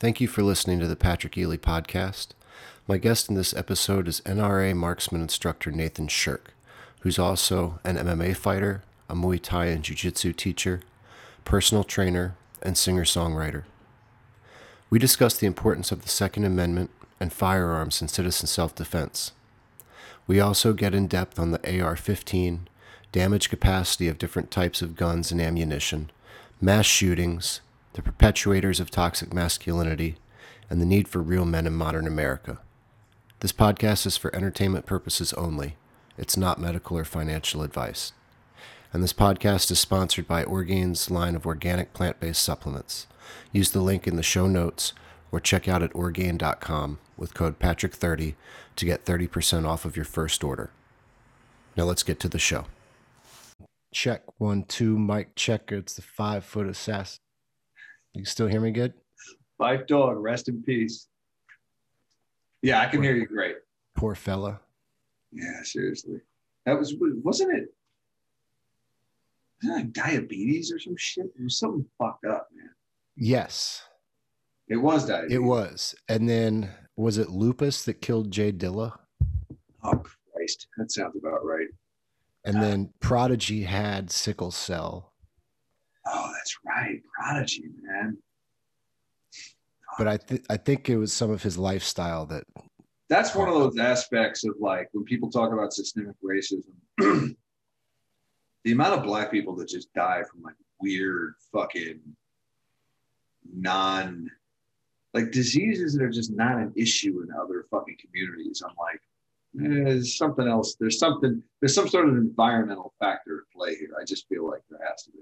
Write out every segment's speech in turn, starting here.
Thank you for listening to the Patrick Ely podcast. My guest in this episode is NRA marksman instructor Nathan Sherk, who's also an MMA fighter, a Muay Thai and Jiu-Jitsu teacher, personal trainer, and singer-songwriter. We discussed the importance of the Second Amendment and firearms in citizen self-defense. We also get in depth on the AR-15, damage capacity of different types of guns and ammunition, mass shootings, the perpetuators of toxic masculinity, and the need for real men in modern America. This podcast is for entertainment purposes only. It's not medical or financial advice. And this podcast is sponsored by Orgain's line of organic plant-based supplements. Use the link in the show notes or check out at Orgain.com with code PATRICK30 to get 30% off of your first order. Now let's get to the show. Check, 1, 2, mic check. It's the 5-foot assassin. You can still hear me good? Fife Dog, rest in peace. Yeah, I can hear you great. Poor fella. Yeah, seriously. That wasn't it? Like diabetes or some shit? It was something fucked up, man. Yes. It was diabetes. It was. And then was it lupus that killed Jay Dilla? Oh, Christ. That sounds about right. And then Prodigy had sickle cell. Oh, that's right. Prodigy, man. But I think it was some of his lifestyle that... That's one of those aspects of, like, when people talk about systemic racism, the amount of black people that just die from, like, weird fucking like, diseases that are just not an issue in other fucking communities. I'm like, there's something else. There's some sort of environmental factor at play here. I just feel like there has to be.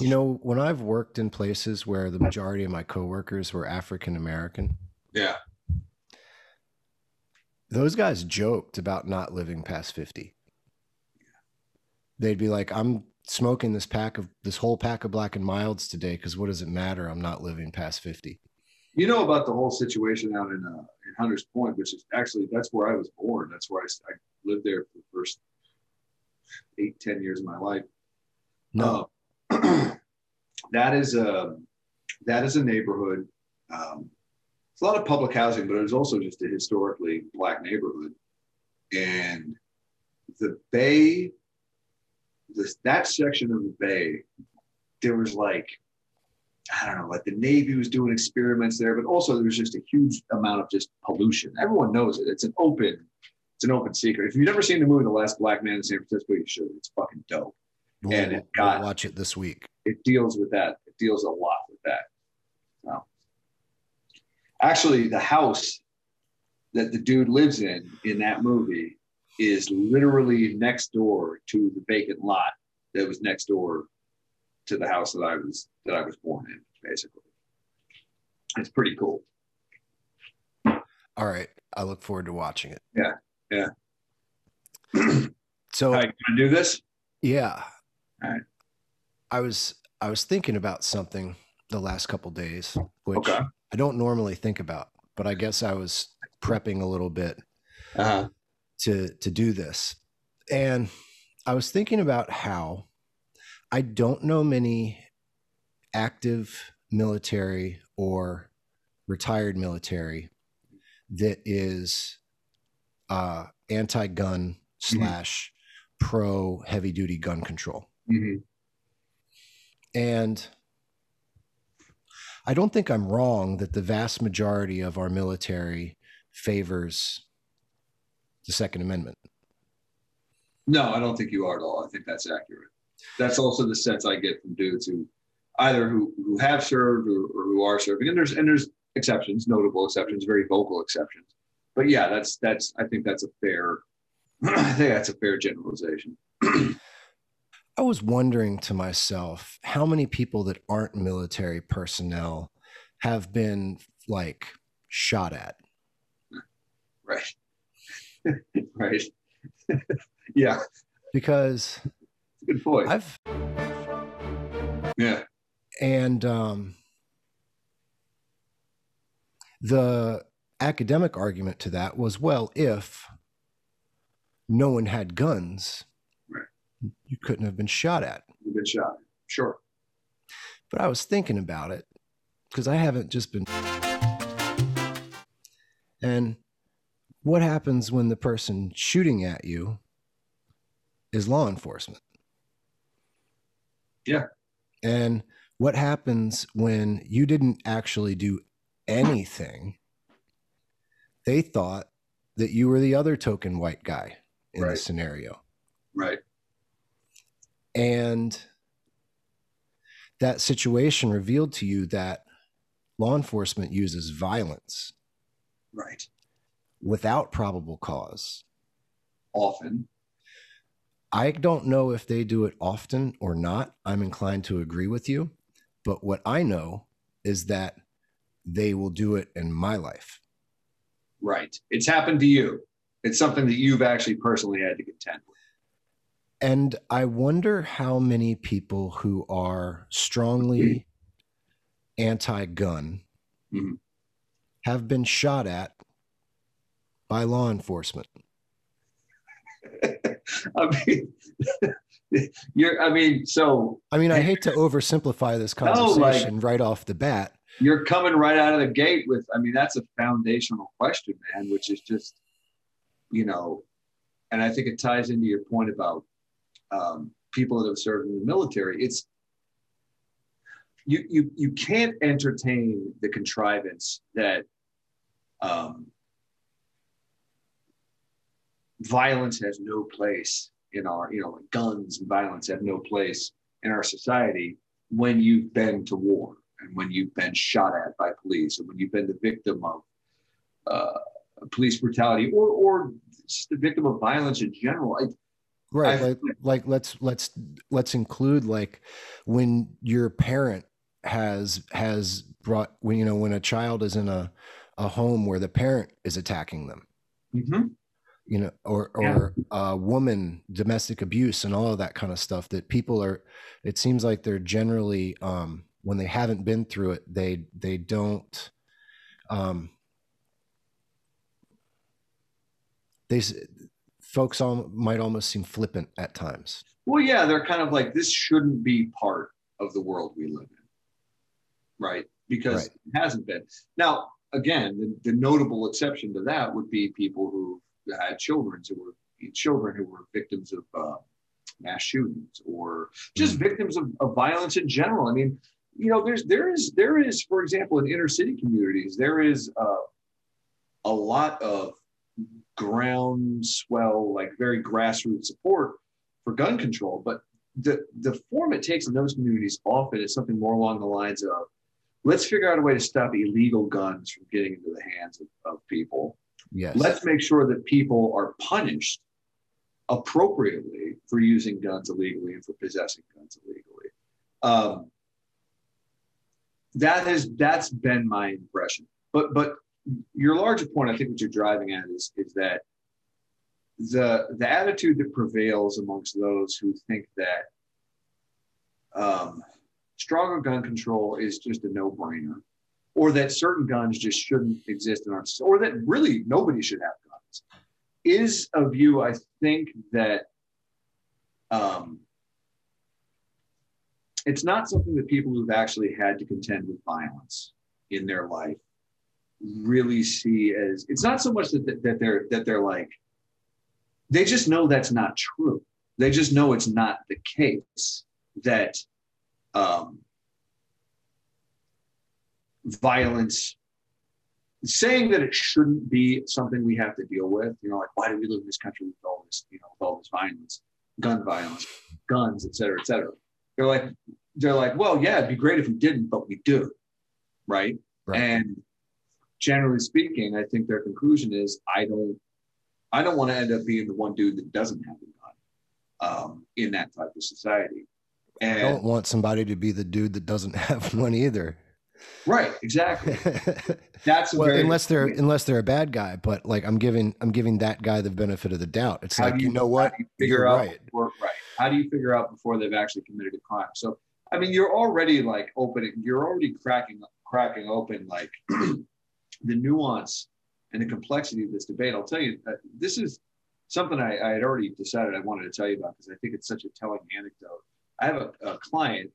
You know, when I've worked in places where the majority of my coworkers were African American. Yeah. Those guys joked about not living past 50. Yeah. They'd be like, I'm smoking this whole pack of Black and Milds today, because what does it matter? I'm not living past 50. You know about the whole situation out in Hunter's Point, which is actually, that's where I was born. That's where I lived there for the first 8-10 years of my life. No. That is a neighborhood. It's a lot of public housing, but it was also just a historically black neighborhood. And the Bay, that section of the Bay, there was like, I don't know, like the Navy was doing experiments there, but also there was just a huge amount of just pollution. Everyone knows it. It's an open secret. If you've never seen the movie The Last Black Man in San Francisco, you should. It's fucking dope. And we'll watch it this week. It deals with that. It deals a lot with that. So, actually, the house that the dude lives in that movie is literally next door to the vacant lot that was next door to the house that I was born in, basically. It's pretty cool. All right. I look forward to watching it. Yeah. Yeah. So are you gonna do this? Yeah. All right. I was thinking about something the last couple of days, which I don't normally think about, but I guess I was prepping a little bit to do this. And I was thinking about how I don't know many active military or retired military that is anti-gun / pro heavy duty gun control. Mm-hmm. And I don't think I'm wrong that the vast majority of our military favors the Second Amendment. No, I don't think you are at all. I think that's accurate. That's also the sense I get from dudes who either who have served or who are serving. And there's exceptions, notable exceptions, very vocal exceptions. But yeah, I think that's a fair generalization. I was wondering to myself how many people that aren't military personnel have been, like, shot at. Right. Right. Yeah. Because good point. And the academic argument to that was, well, if no one had guns, you couldn't have been shot at. You've been shot, sure. But I was thinking about it, because I haven't just been. And what happens when the person shooting at you is law enforcement? Yeah. And what happens when you didn't actually do anything? They thought that you were the other token white guy in the scenario. Right. And that situation revealed to you that law enforcement uses violence. Right. Without probable cause. Often. I don't know if they do it often or not. I'm inclined to agree with you. But what I know is that they will do it in my life. Right. It's happened to you. It's something that you've actually personally had to contend with. And I wonder how many people who are strongly anti-gun have been shot at by law enforcement. I hate to oversimplify this conversation right off the bat. You're coming right out of the gate with, that's a foundational question, man, which is just, and I think it ties into your point about people that have served in the military. It's you can't entertain the contrivance that violence has no place in our, like guns and violence have no place in our society when you've been to war and when you've been shot at by police and when you've been the victim of police brutality or just the victim of violence in general. Let's include when your parent has brought, when a child is in a home where the parent is attacking them, woman, domestic abuse and all of that kind of stuff that people are, it seems like they're generally, when they haven't been through it, they don't, folks might almost seem flippant at times. Well, yeah, they're kind of like, this shouldn't be part of the world we live in. Right. Because it hasn't been. Now, again, the notable exception to that would be people who had children who were victims of mass shootings or just victims of violence in general. There is, for example, in inner city communities, there is a lot of groundswell, very grassroots support for gun control. But the form it takes in those communities often is something more along the lines of, let's figure out a way to stop illegal guns from getting into the hands of people. Yes. Let's make sure that people are punished appropriately for using guns illegally and for possessing guns illegally. That's been my impression. But your larger point, I think what you're driving at is that the attitude that prevails amongst those who think that stronger gun control is just a no-brainer, or that certain guns just shouldn't exist in our society, or that really nobody should have guns, is a view, I think, that it's not something that people who've actually had to contend with violence in their life really see as. It's not so much that they're like, they just know that's not true. They just know it's not the case that violence, saying that it shouldn't be something we have to deal with, why do we live in this country with all this, with all this violence, guns, et cetera, et cetera. They're like, well, yeah, it'd be great if we didn't, but we do. Right. And generally speaking, I think their conclusion is, I don't want to end up being the one dude that doesn't have a gun in that type of society. And I don't want somebody to be the dude that doesn't have one either. Right, exactly. That's unless they're a bad guy, but I'm giving that guy the benefit of the doubt. It's like, how do you figure out before they've actually committed a crime? So you're already cracking open the nuance and the complexity of this debate. I'll tell you that this is something I had already decided I wanted to tell you about because I think it's such a telling anecdote. I have a client,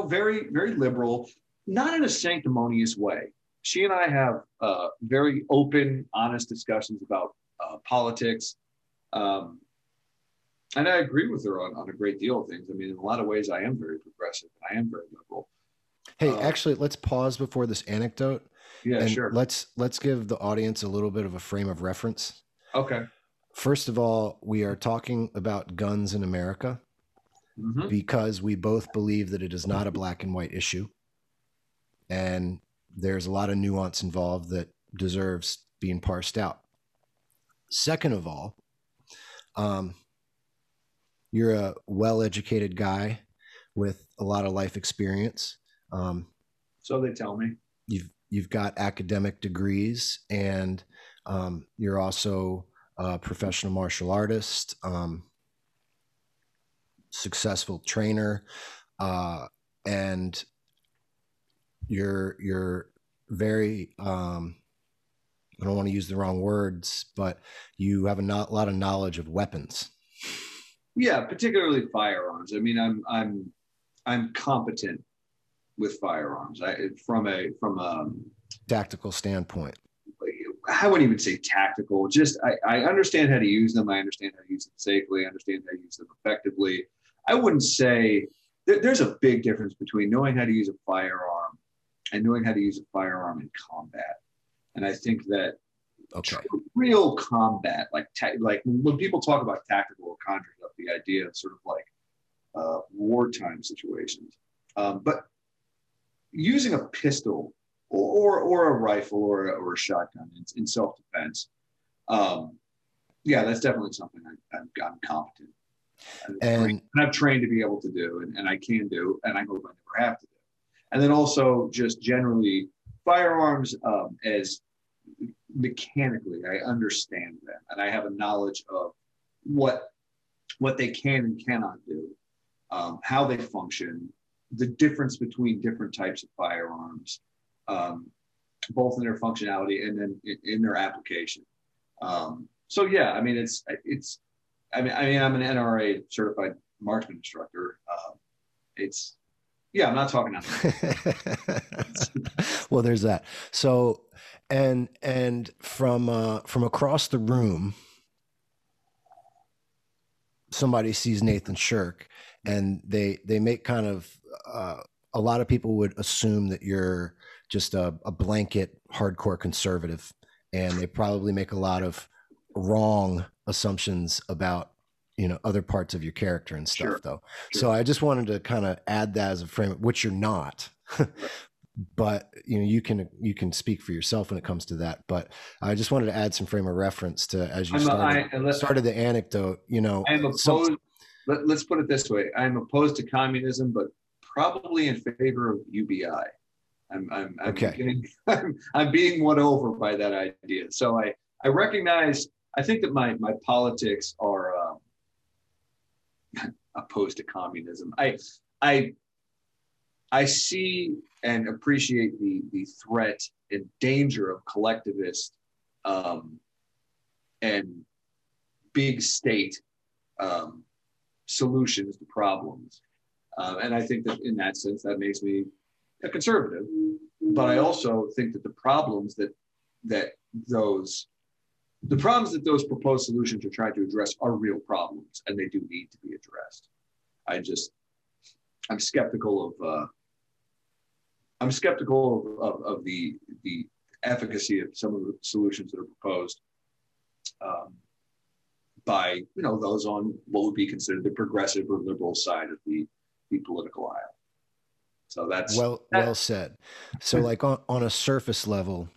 very, very liberal, not in a sanctimonious way. She and I have very open, honest discussions about politics. And I agree with her on a great deal of things. I mean, in a lot of ways, I am very progressive. And I am very liberal. Hey, actually, let's pause before this anecdote. Yeah, and sure. Let's give the audience a little bit of a frame of reference. Okay. First of all, we are talking about guns in America mm-hmm. because we both believe that it is not a black and white issue. And there's a lot of nuance involved that deserves being parsed out. Second of all, you're a well-educated guy with a lot of life experience. So they tell me. You've got academic degrees, and you're also a professional martial artist, successful trainer, and you're very, I don't want to use the wrong words, but you have a lot of knowledge of weapons. Yeah, particularly firearms. I mean, I'm competent with firearms from a tactical standpoint. I wouldn't even say tactical. Just I understand how to use them. I understand how to use them safely. I understand how to use them effectively. I wouldn't say there's a big difference between knowing how to use a firearm and knowing how to use a firearm in combat. And I think that real combat, like when people talk about tactical, it conjures up the idea of sort of like wartime situations. But using a pistol or a rifle or a shotgun in self-defense, yeah, that's definitely something I'm competent in. And I've trained to be able to do, and I can do, and I hope I never have to do. And then also just generally firearms as mechanically, I understand them, and I have a knowledge of what they can and cannot do, how they function, the difference between different types of firearms, both in their functionality and then in their application. So yeah, I mean, I'm an NRA certified marksman instructor. Yeah, I'm not talking now. Well, there's that. So, and from across the room, somebody sees Nathan Sherk, and they make kind of a lot of people would assume that you're just a blanket hardcore conservative, and they probably make a lot of wrong assumptions about, you know, other parts of your character and stuff. Sure, though. Sure. So I just wanted to kind of add that as a frame, which you're not, but you know, you can speak for yourself when it comes to that. But I just wanted to add some frame of reference to, as you started the anecdote, you know, I'm opposed, let's put it this way. I'm opposed to communism, but probably in favor of UBI. I'm being won over by that idea. So I recognize, I think that my politics are, opposed to communism. I see and appreciate the threat and danger of collectivist and big state solutions to problems, and I think that in that sense that makes me a conservative. But I also think that the problems that those proposed solutions are trying to address are real problems, and they do need to be addressed. I'm skeptical of of the efficacy of some of the solutions that are proposed by, you know, those on what would be considered the progressive or liberal side of the political aisle. So that's well said. So like on a surface level,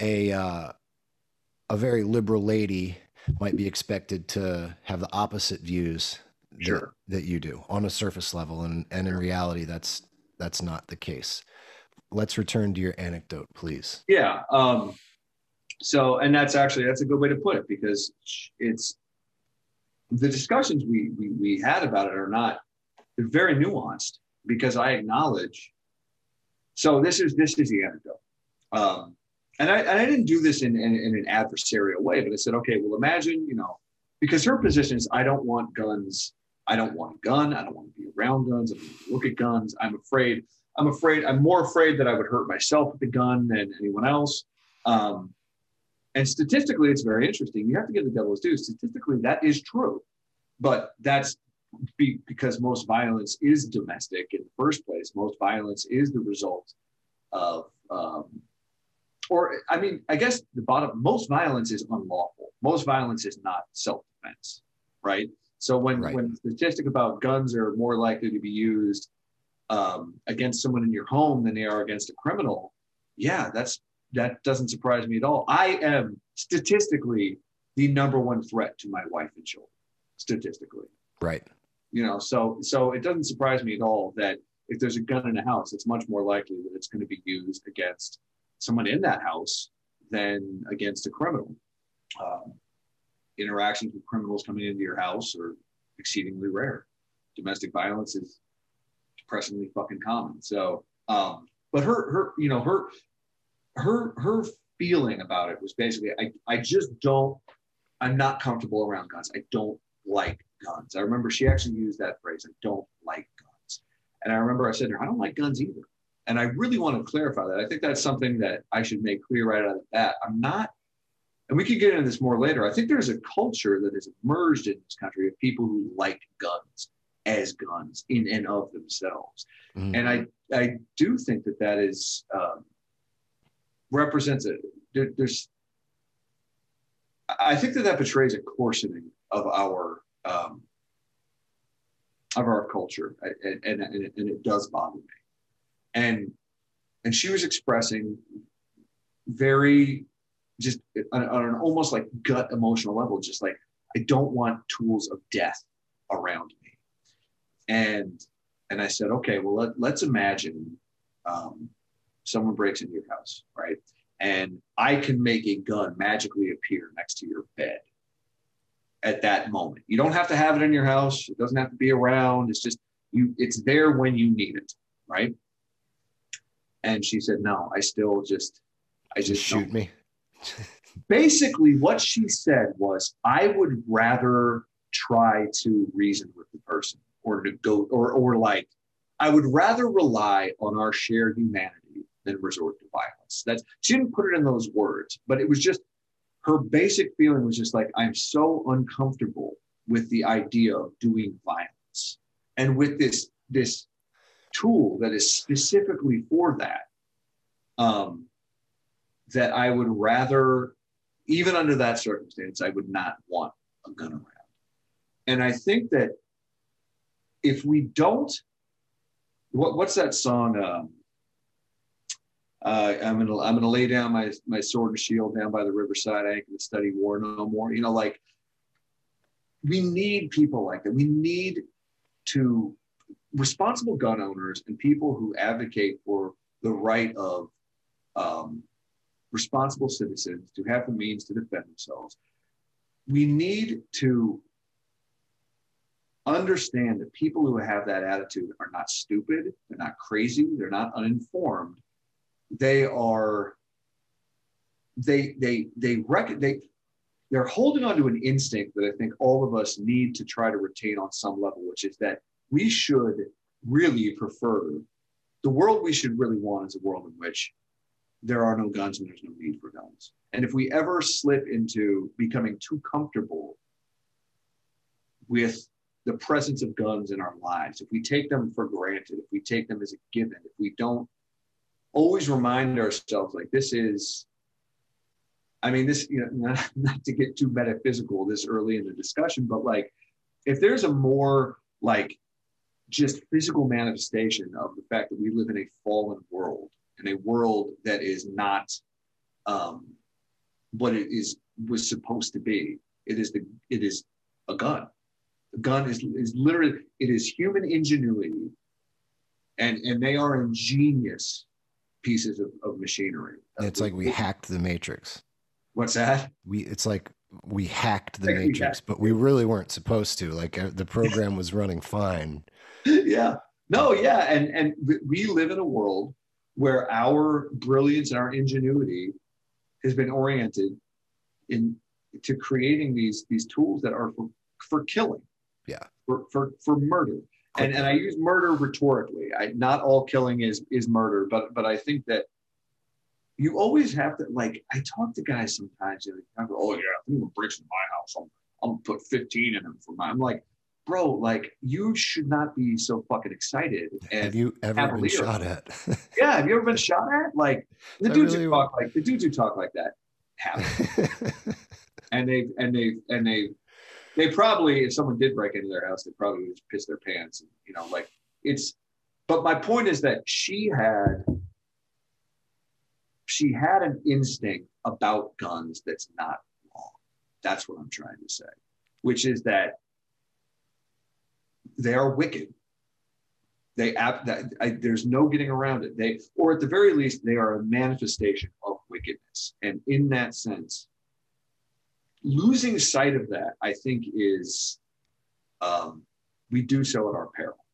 a very liberal lady might be expected to have the opposite views sure. that you do on a surface level. And in reality, that's not the case. Let's return to your anecdote, please. Yeah. So, and that's a good way to put it, because it's the discussions we had about it are not, they're very nuanced, because I acknowledge. So this is the anecdote. And I didn't do this in an adversarial way, but I said, okay, well, imagine, you know, because her position is, I don't want guns. I don't want a gun. I don't want to be around guns. I don't want to look at guns. I'm afraid I'm more afraid that I would hurt myself with the gun than anyone else. And statistically, it's very interesting. You have to give the devil's due. Statistically, that is true. But that's because most violence is domestic in the first place. Most violence is the result of, most violence is unlawful. Most violence is not self-defense, right? So when the statistic about guns are more likely to be used against someone in your home than they are against a criminal, that doesn't surprise me at all. I am statistically the number one threat to my wife and children, statistically. Right. So it doesn't surprise me at all that if there's a gun in a house, it's much more likely that it's going to be used against someone in that house than against a criminal. Interactions with criminals coming into your house are exceedingly rare. Domestic violence is depressingly fucking common. So, but her feeling about it was basically, I'm not comfortable around guns. I don't like guns. I remember she actually used that phrase, I don't like guns. And I remember I said to her, I don't like guns either. And I really want to clarify that. I think that's something that I should make clear right out of the bat. I'm not, and we could get into this more later. I think there's a culture that has emerged in this country of people who like guns as guns in and of themselves. Mm. And I do think that is, represents a, there's, I think that betrays a coarsening of our culture, and it does bother me. And she was expressing very, just on an almost like gut emotional level, just like, I don't want tools of death around me. And I said, okay, well, let's imagine someone breaks into your house, right? And I can make a gun magically appear next to your bed at that moment. You don't have to have it in your house. It doesn't have to be around. It's just, it's there when you need it, right? And she said, no, I just shoot me. Basically, what she said was, I would rather try to reason with the person I would rather rely on our shared humanity than resort to violence. She didn't put it in those words, but it was just, her basic feeling was just like, I'm so uncomfortable with the idea of doing violence. And with this tool that is specifically for that, that I would rather, even under that circumstance, I would not want a gun around. And I think that if we don't, what's that song? I'm gonna lay down my sword and shield down by the riverside. I ain't gonna study war no more. Like, we need people like that. We need to responsible gun owners and people who advocate for the right of responsible citizens to have the means to defend themselves. We need to understand that people who have that attitude are not stupid, they're not crazy, they're not uninformed. They're holding on to an instinct that I think all of us need to try to retain on some level, which is that we should really prefer, the world we should really want is a world in which there are no guns and there's no need for guns. And if we ever slip into becoming too comfortable with the presence of guns in our lives, if we take them for granted, if we take them as a given, if we don't always remind ourselves, like, this is, not to get too metaphysical this early in the discussion, but like, if there's a more like just physical manifestation of the fact that we live in a fallen world, in a world that is not what it was supposed to be, it is a gun. The gun is literally, it is human ingenuity, and they are ingenious pieces of machinery. It's like we hacked the Matrix. What's that? It's like we hacked the Matrix, but we really weren't supposed to. Like the program was running fine. Yeah. No. Yeah. And we live in a world where our brilliance and our ingenuity has been oriented to creating these tools that are for killing. Yeah. For murder. And I use murder rhetorically. Not all killing is murder, but I think that you always have to, like, I talk to guys sometimes, and they go, oh yeah, if anyone breaks into my house, I'm gonna put 15 in them for mine. I'm like, bro, like, you should not be so fucking excited. And have you ever been shot at? Yeah, have you ever been shot at? Like, the dudes who talk like that have. They probably, if someone did break into their house, they probably would just piss their pants. And, you know, like, it's, but my point is that she had an instinct about guns that's not wrong. That's what I'm trying to say, which is that they are wicked. There's no getting around it. Or at the very least, they are a manifestation of wickedness. And in that sense, losing sight of that, I think, is we do so at our peril.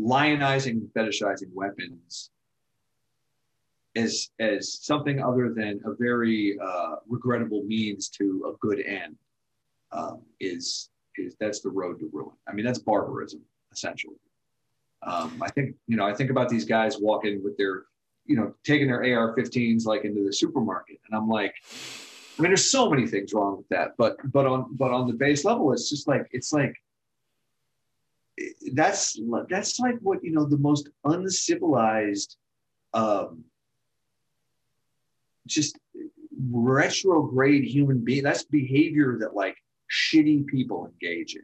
Lionizing, fetishizing weapons as something other than a very regrettable means to a good end that's the road to ruin. I mean, that's barbarism, essentially. I think about these guys walking with their, taking their AR-15s like into the supermarket, and I'm like, I mean, there's so many things wrong with that, but on the base level, it's just like, that's like what, the most uncivilized, just retrograde human being. That's behavior that like shitty people engage in.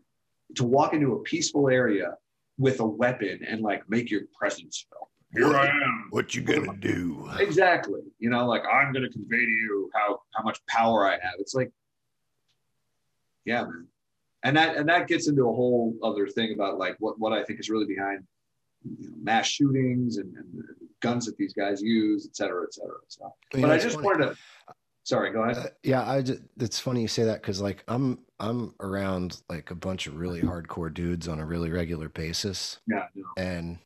To walk into a peaceful area with a weapon and like make your presence felt. Here I am. What you gonna do? Exactly. Like, I'm gonna convey to you how much power I have. It's like, yeah, man. And that gets into a whole other thing about like what I think is really behind mass shootings and guns that these guys use, et cetera, et cetera. So, but I just wanted to. Sorry, go ahead. It's funny you say that, because like I'm around like a bunch of really hardcore dudes on a really regular basis. Yeah. And.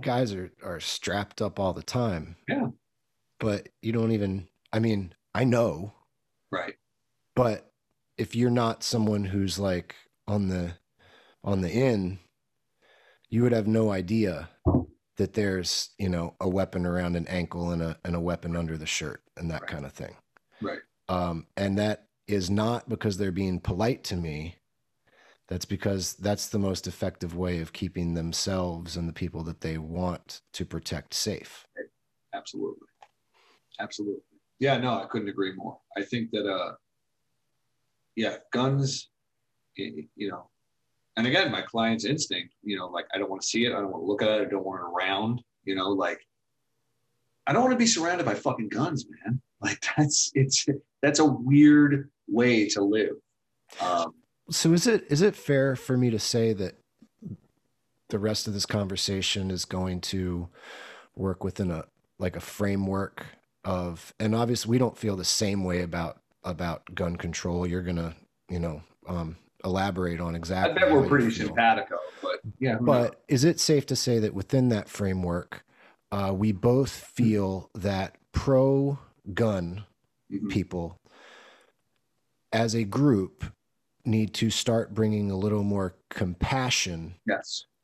Guys are strapped up all the time. Yeah. But you don't even, I mean, I know. Right. But if you're not someone who's like on the in, you would have no idea that there's, a weapon around an ankle and a weapon under the shirt and that kind of thing. Right. And that is not because they're being polite to me. That's because that's the most effective way of keeping themselves and the people that they want to protect safe. Absolutely. Absolutely. Yeah, no, I couldn't agree more. I think that, guns, and again, my client's instinct, like, I don't want to see it. I don't want to look at it. I don't want it around, like, I don't want to be surrounded by fucking guns, man. Like, that's a weird way to live. So is it fair for me to say that the rest of this conversation is going to work within a framework of, and obviously we don't feel the same way about gun control. You're going to, elaborate on exactly. I bet we're pretty simpatico, but yeah. But is it safe to say that within that framework, we both feel that pro-gun people as a group need to start bringing a little more compassion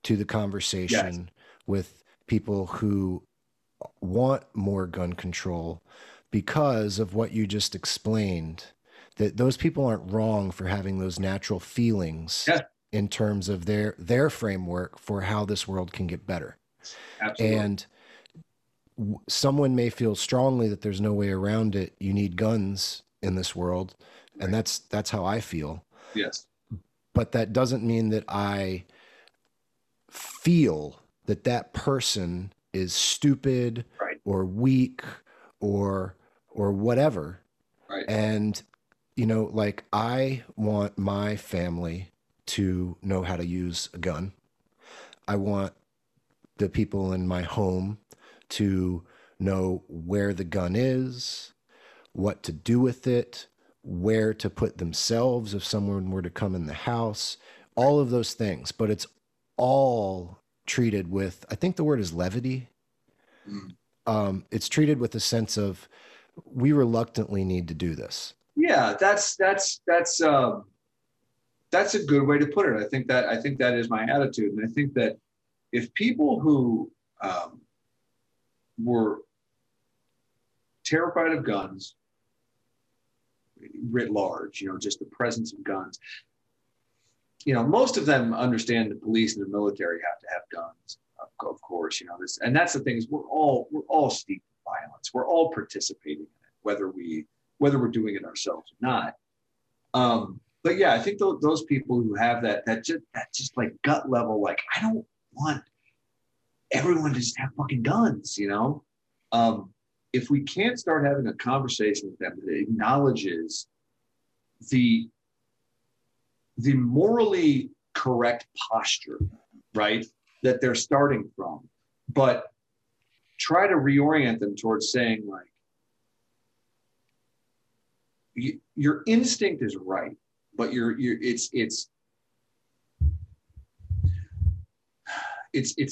to the conversation with people who want more gun control because of what you just explained, that those people aren't wrong for having those natural feelings in terms of their framework for how this world can get better. Absolutely. And someone may feel strongly that there's no way around it. You need guns in this world. Right. And that's how I feel. Yes. But that doesn't mean that I feel that that person is stupid or weak or whatever. Right. And, like, I want my family to know how to use a gun. I want the people in my home to know where the gun is, what to do with it, where to put themselves if someone were to come in the house, all of those things. But it's all treated with, I think the word is levity. It's treated with a sense of, we reluctantly need to do this. Yeah, that's that's a good way to put it. I think that is my attitude. And I think that if people who were terrified of guns writ large, you know, just the presence of guns, you know, most of them understand the police and the military have to have guns, of course, you know, this, and that's the thing is we're all steeped in violence. We're all participating in it, whether we're doing it ourselves or not. But yeah, I think those people who have that just like gut level, like, I don't want everyone to just have fucking guns, you know? If we can't start having a conversation with them that acknowledges the morally correct posture, right, that they're starting from, but try to reorient them towards saying, like, your instinct is right, but it's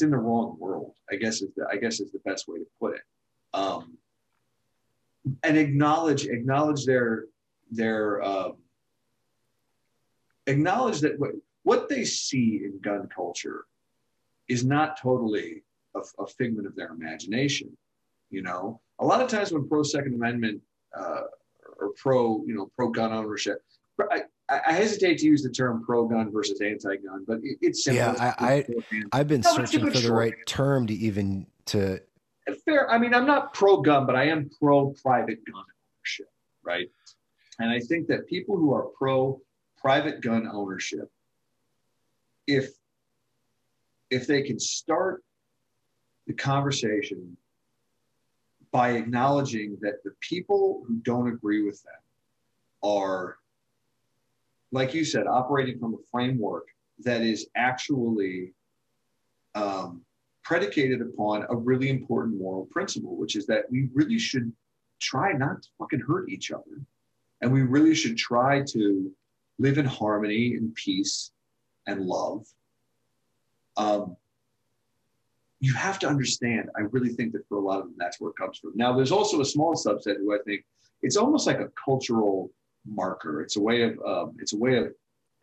in the wrong world, I guess is the best way to put it. And acknowledge acknowledge that what they see in gun culture is not totally a figment of their imagination. You know, a lot of times when pro Second Amendment or pro, you know, pro gun ownership, I hesitate to use the term pro gun versus anti gun, but it's simple. Yeah, I've been searching for the right term to even to. Fair. I mean, I'm not pro gun, but I am pro private gun ownership, right? And I think that people who are pro private gun ownership, if they can start the conversation by acknowledging that the people who don't agree with them are, like you said, operating from a framework that is actually predicated upon a really important moral principle, which is that we really should try not to fucking hurt each other. And we really should try to live in harmony and peace and love. You have to understand, I really think that for a lot of them, that's where it comes from. Now, there's also a small subset who I think it's almost like a cultural marker. It's a way of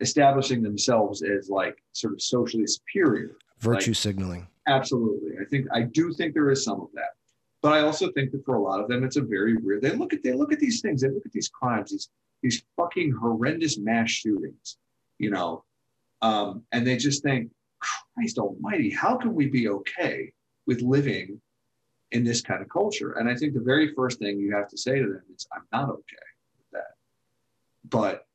establishing themselves as like sort of socially superior. Virtue signaling. Absolutely. I do think there is some of that, but I also think that for a lot of them, it's a very weird, they look at these things, they look at these crimes, these fucking horrendous mass shootings, you know, and they just think, Christ almighty, how can we be okay with living in this kind of culture? And I think the very first thing you have to say to them is, I'm not okay with that. But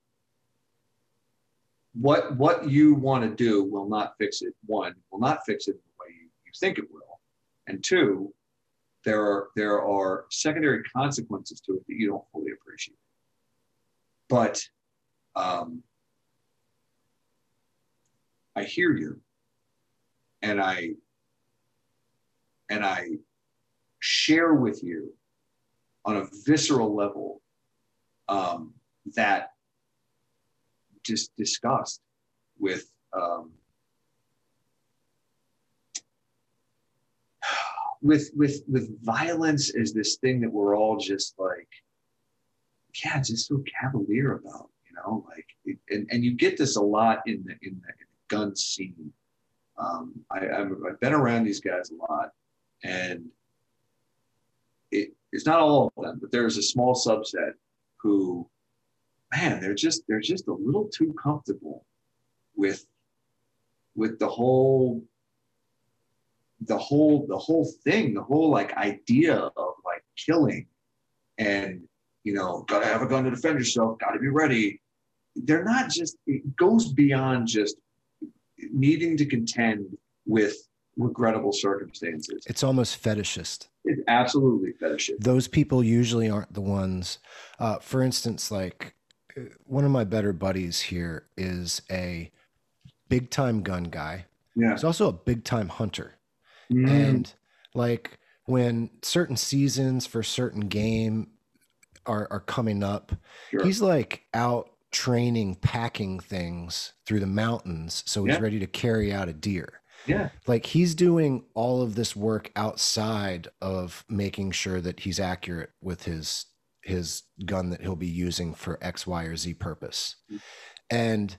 what you want to do will not fix it. One, will not fix it in the way you think it will. And two, there are secondary consequences to it that you don't fully appreciate. But I hear you, and I share with you on a visceral level that just disgust with violence as this thing that we're all just like, yeah, just so cavalier about, you know, like, and you get this a lot in the gun scene. I've been around these guys a lot, and it's not all of them, but there's a small subset who, man, they're just a little too comfortable with the whole thing, the whole like idea of like killing and, you know, gotta have a gun to defend yourself, gotta be ready. They're not just, it goes beyond just needing to contend with regrettable circumstances. It's almost fetishist. It's absolutely fetishist. Those people usually aren't the ones, for instance, like, one of my better buddies here is a big time gun guy. Yeah. He's also a big time hunter. Mm. And like when certain seasons for certain game are coming up, sure, he's like out training, packing things through the mountains. So he's, yeah, ready to carry out a deer. Yeah. Like he's doing all of this work outside of making sure that he's accurate with his gun that he'll be using for X, Y, or Z purpose. And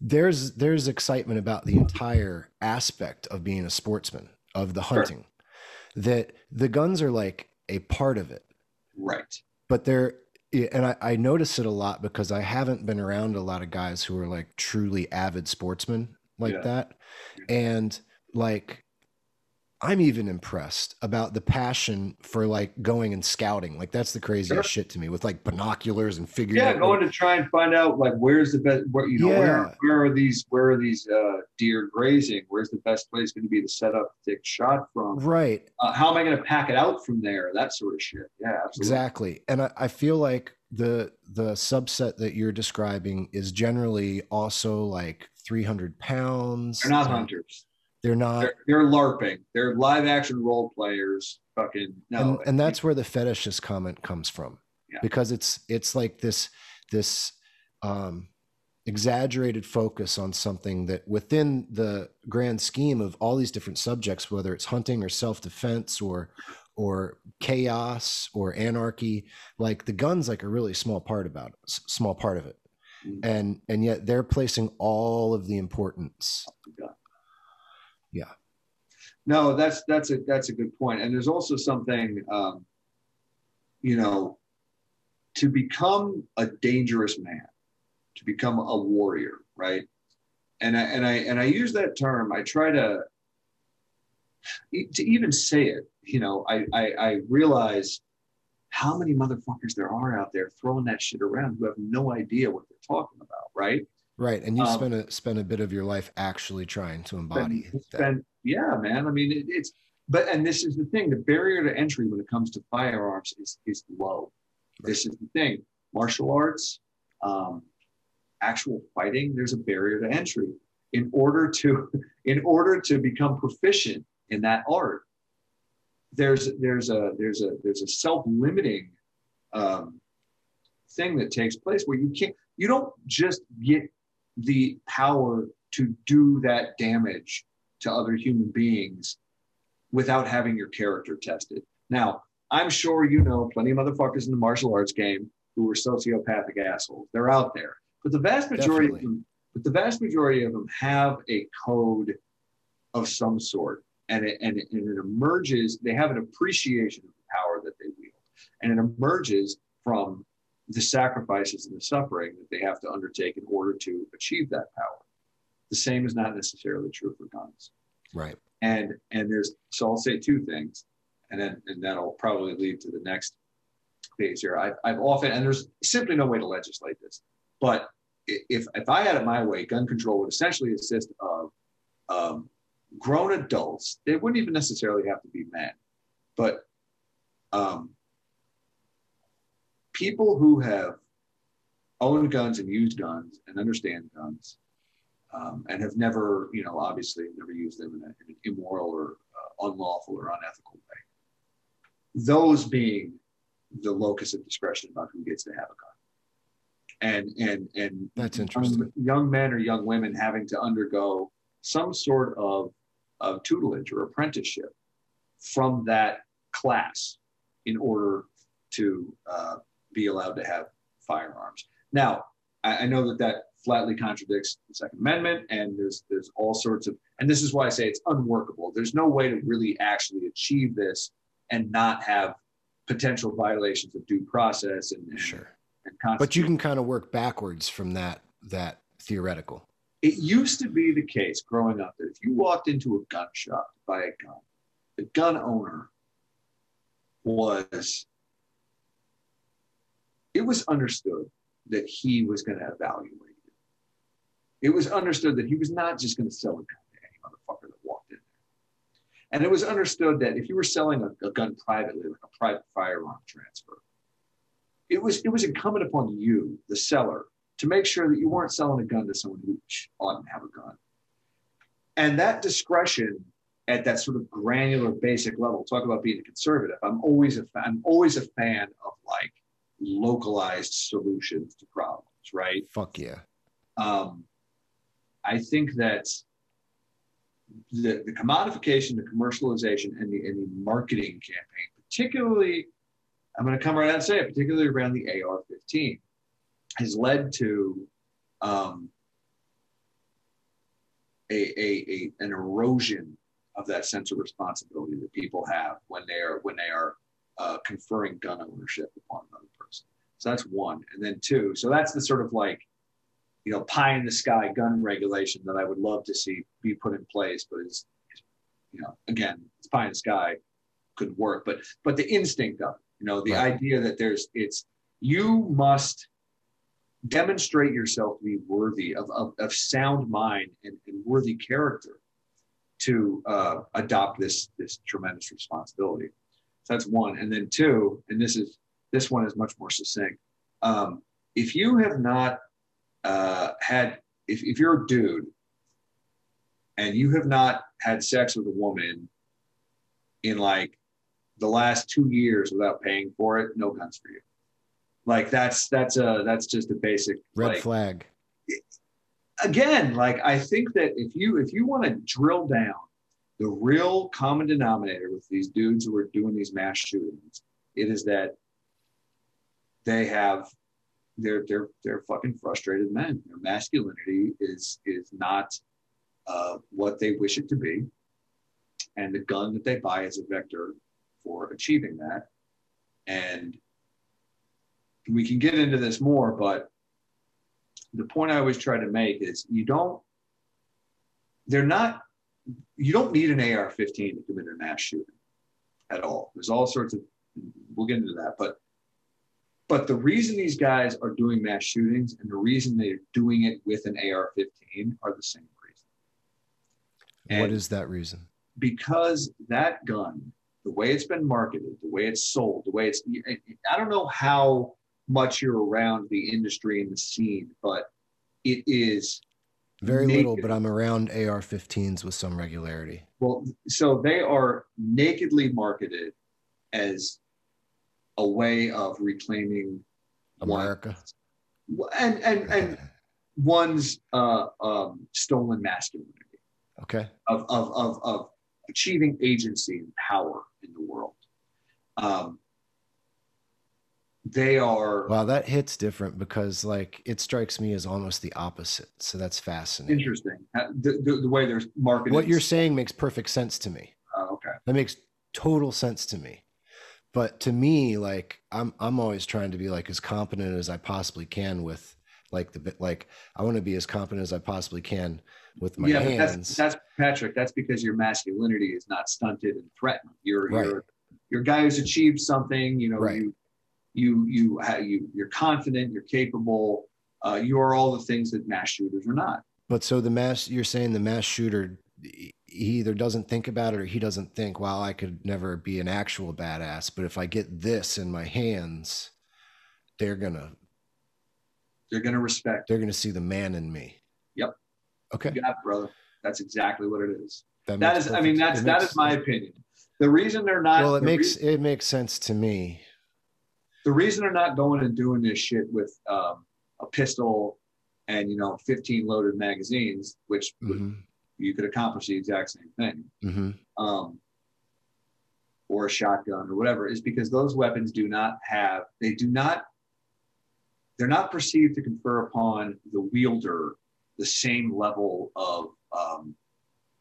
there's excitement about the entire aspect of being a sportsman, of the hunting, sure. that the guns are like a part of it. Right. But they're, and I notice it a lot because I haven't been around a lot of guys who are like truly avid sportsmen like yeah. that. And like, I'm even impressed about the passion for like going and scouting. Like that's the craziest sure. shit to me, with like binoculars and figuring out. Yeah, going to try and find out like where's the best, where, you know, yeah. where are these deer grazing? Where's the best place going to be to set up to take shot from? Right. How am I going to pack it out from there? That sort of shit. Yeah, absolutely. Exactly. And I feel like the subset that you're describing is generally also like 300 pounds. They're not hunters. They're not. They're LARPing. They're live action role players. Fucking no. And that's where the fetishist comment comes from, yeah. because it's like this exaggerated focus on something that within the grand scheme of all these different subjects, whether it's hunting or self-defense or chaos or anarchy, like the gun's like a really small part of it, mm-hmm. and yet they're placing all of the importance. Yeah. Yeah, no, that's a good point. And there's also something, you know, to become a dangerous man, to become a warrior, right? And I use that term. I try to even say it. You know, I realize how many motherfuckers there are out there throwing that shit around who have no idea what they're talking about, right? Right, and you spend a bit of your life actually trying to embody that. Yeah, man. I mean, and this is the thing. The barrier to entry when it comes to firearms is low. Right. This is the thing. Martial arts, actual fighting. There's a barrier to entry in order to become proficient in that art. There's a self-limiting thing that takes place where you can't. You don't just get the power to do that damage to other human beings without having your character tested. Now, I'm sure you know plenty of motherfuckers in the martial arts game who are sociopathic assholes. They're out there, but the vast majority Definitely. Of them, but the vast majority of them have a code of some sort, and it emerges. They have an appreciation of the power that they wield, and it emerges from the sacrifices and the suffering that they have to undertake in order to achieve that power. The same is not necessarily true for guns. Right. And there's, so I'll say two things, and that'll probably lead to the next phase here. I've often, and there's simply no way to legislate this, but if I had it my way, gun control would essentially assist of grown adults. They wouldn't even necessarily have to be men, but people who have owned guns and used guns and understand guns and have never, you know, obviously never used them in an immoral or unlawful or unethical way. Those being the locus of discretion about who gets to have a gun. And that's interesting. Young men or young women having to undergo some sort of tutelage or apprenticeship from that class in order to be allowed to have firearms. Now, I know that flatly contradicts the Second Amendment, and there's all sorts of, and this is why I say it's unworkable. There's no way to really actually achieve this and not have potential violations of due process and sure. And but you can kind of work backwards from that theoretical. It used to be the case growing up that if you walked into a gun shop to buy a gun, the gun owner was. It was understood that he was going to evaluate you. It was understood that he was not just going to sell a gun to any motherfucker that walked in there. And it was understood that if you were selling a gun privately, like a private firearm transfer, it was incumbent upon you, the seller, to make sure that you weren't selling a gun to someone who oughtn't to have a gun. And that discretion at that sort of granular basic level, talk about being a conservative, I'm always a fan of like, localized solutions to problems, right? Fuck yeah. I think that the commodification, the commercialization, and the marketing campaign, particularly, I'm going to come right out and say it, particularly around the AR-15, has led to an erosion of that sense of responsibility that people have when they are conferring gun ownership upon another person. So that's one. And then two, so that's the sort of like, you know, pie in the sky gun regulation that I would love to see be put in place, but is, you know, again, it's pie in the sky, could work, but the instinct of it, you know, the right. idea that you must demonstrate yourself to be worthy of sound mind and worthy character to adopt this tremendous responsibility. So that's one. And then two, and this one is much more succinct. If you have not if you're a dude and you have not had sex with a woman in like the last 2 years without paying for it, no guns for you. Like that's just a basic red flag. Again, like I think that if you want to drill down the real common denominator with these dudes who are doing these mass shootings, it is that they're fucking frustrated men. Their masculinity is not what they wish it to be, and the gun that they buy is a vector for achieving that. And we can get into this more, but the point I always try to make is you don't need an AR-15 to commit a mass shooting at all. There's all sorts of, we'll get into that, but the reason these guys are doing mass shootings and the reason they're doing it with an AR-15 are the same reason. And what is that reason? Because that gun, the way it's been marketed, the way it's sold, the way it's, I don't know how much you're around the industry and the scene, but it is very naked. Little, but I'm around AR-15s with some regularity. Well, so they are nakedly marketed as a way of reclaiming America and one's stolen masculinity. Okay. Of achieving agency and power in the world. They are. Wow, that hits different because like it strikes me as almost the opposite. So that's fascinating. Interesting. The way they're marketed. What you're saying makes perfect sense to me. Okay. That makes total sense to me. But to me, like I'm always trying to be like as competent as I possibly can with like I want to be as competent as I possibly can with my hands. Yeah, that's Patrick. That's because your masculinity is not stunted and threatened. You're a guy who's achieved something. You know, right. You're confident. You're capable. You are all the things that mass shooters are not. But so you're saying the mass shooter, he either doesn't think about it or he doesn't think, wow, I could never be an actual badass. But if I get this in my hands, they're gonna respect. They're gonna see the man in me. Yep. Okay. Yeah, brother. That's exactly what it is. That is my opinion. The reason they're not. Well, it makes sense to me. The reason they're not going and doing this shit with a pistol and 15 loaded magazines, which you could accomplish the exact same thing, or a shotgun or whatever, is because those weapons they're not perceived to confer upon the wielder the same level of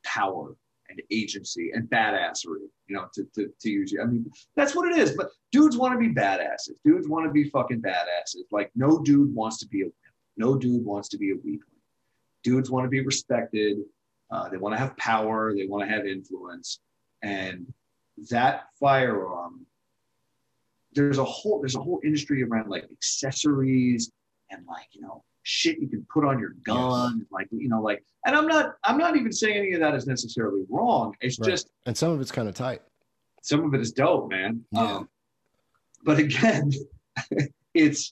power and agency and badassery, to use you. I mean, that's what it is. But dudes want to be badasses. Dudes want to be fucking badasses. Like no dude wants to be a wimp. No dude wants to be a weakling. Dudes want to be respected. They want to have power. They want to have influence. And that firearm, there's a whole industry around like accessories and like, shit you can put on your gun, yes. And I'm not even saying any of that is necessarily wrong. It's right. Just, and some of it's kind of tight. Some of it is dope, man. Yeah. But again, it is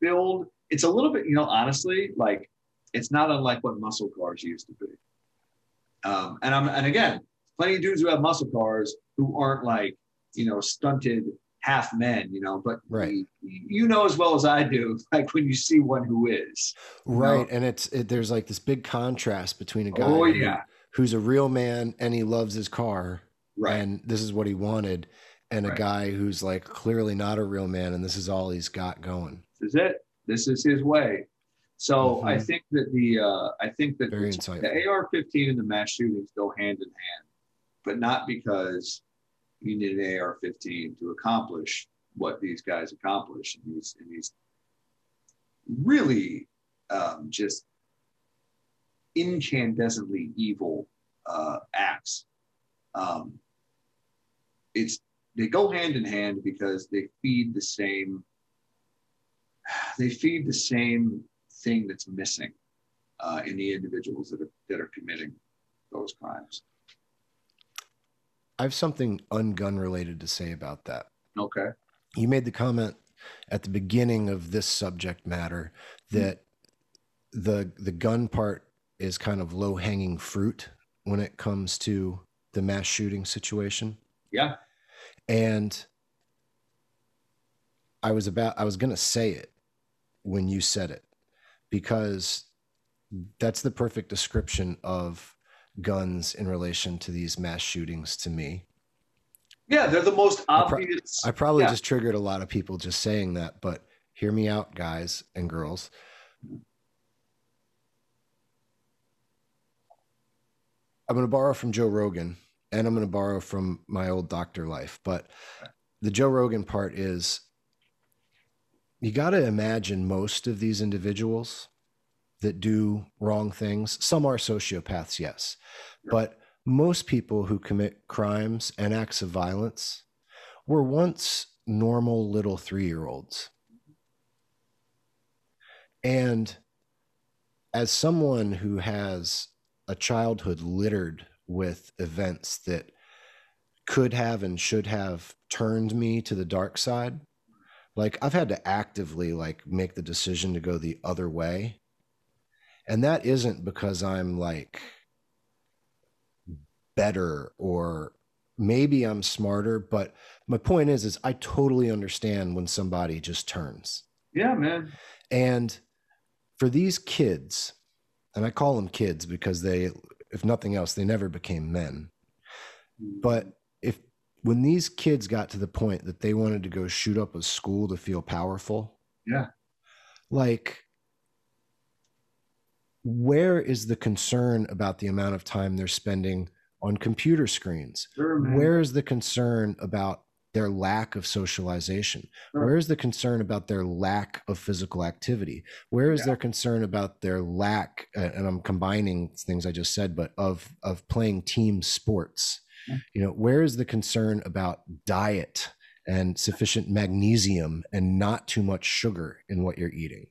filled. It's a little bit, honestly, like it's not unlike what muscle cars used to be. And again, plenty of dudes who have muscle cars who aren't like, stunted half men, but right. As well as I do, like when you see one who is. Right. And there's like this big contrast between a guy who's a real man and he loves his car. Right. And this is what he wanted. And right. A guy who's like clearly not a real man and this is all he's got going. This is it. This is his way. So mm-hmm. I think that the AR-15 and the mass shootings go hand in hand, but not because you need an AR-15 to accomplish what these guys accomplish in these really just incandescently evil acts. They go hand in hand because they feed the same thing that's missing in the individuals that are committing those crimes. I have something un-gun related to say about that. Okay. You made the comment at the beginning of this subject matter that mm-hmm. the gun part is kind of low-hanging fruit when it comes to the mass shooting situation. Yeah. And I was going to say it when you said it, because that's the perfect description of guns in relation to these mass shootings to me. Yeah, they're the most obvious. I probably just triggered a lot of people just saying that, but hear me out, guys and girls. I'm going to borrow from Joe Rogan, and I'm going to borrow from my old doctor life, but the Joe Rogan part is, you got to imagine most of these individuals that do wrong things, some are sociopaths, yes, sure. But most people who commit crimes and acts of violence were once normal little 3-year-olds. And as someone who has a childhood littered with events that could have and should have turned me to the dark side, like I've had to actively make the decision to go the other way. And that isn't because I'm better, or maybe I'm smarter, but my point is I totally understand when somebody just turns. Yeah, man. And for these kids, and I call them kids because they, if nothing else, they never became men. But when these kids got to the point that they wanted to go shoot up a school to feel powerful. Yeah. Where is the concern about the amount of time they're spending on computer screens? Sure, man. Where is the concern about their lack of socialization? Sure. Where is the concern about their lack of physical activity? Where is their concern about their lack, and I'm combining things I just said, but of playing team sports? Where is the concern about diet and sufficient magnesium and not too much sugar in what you're eating?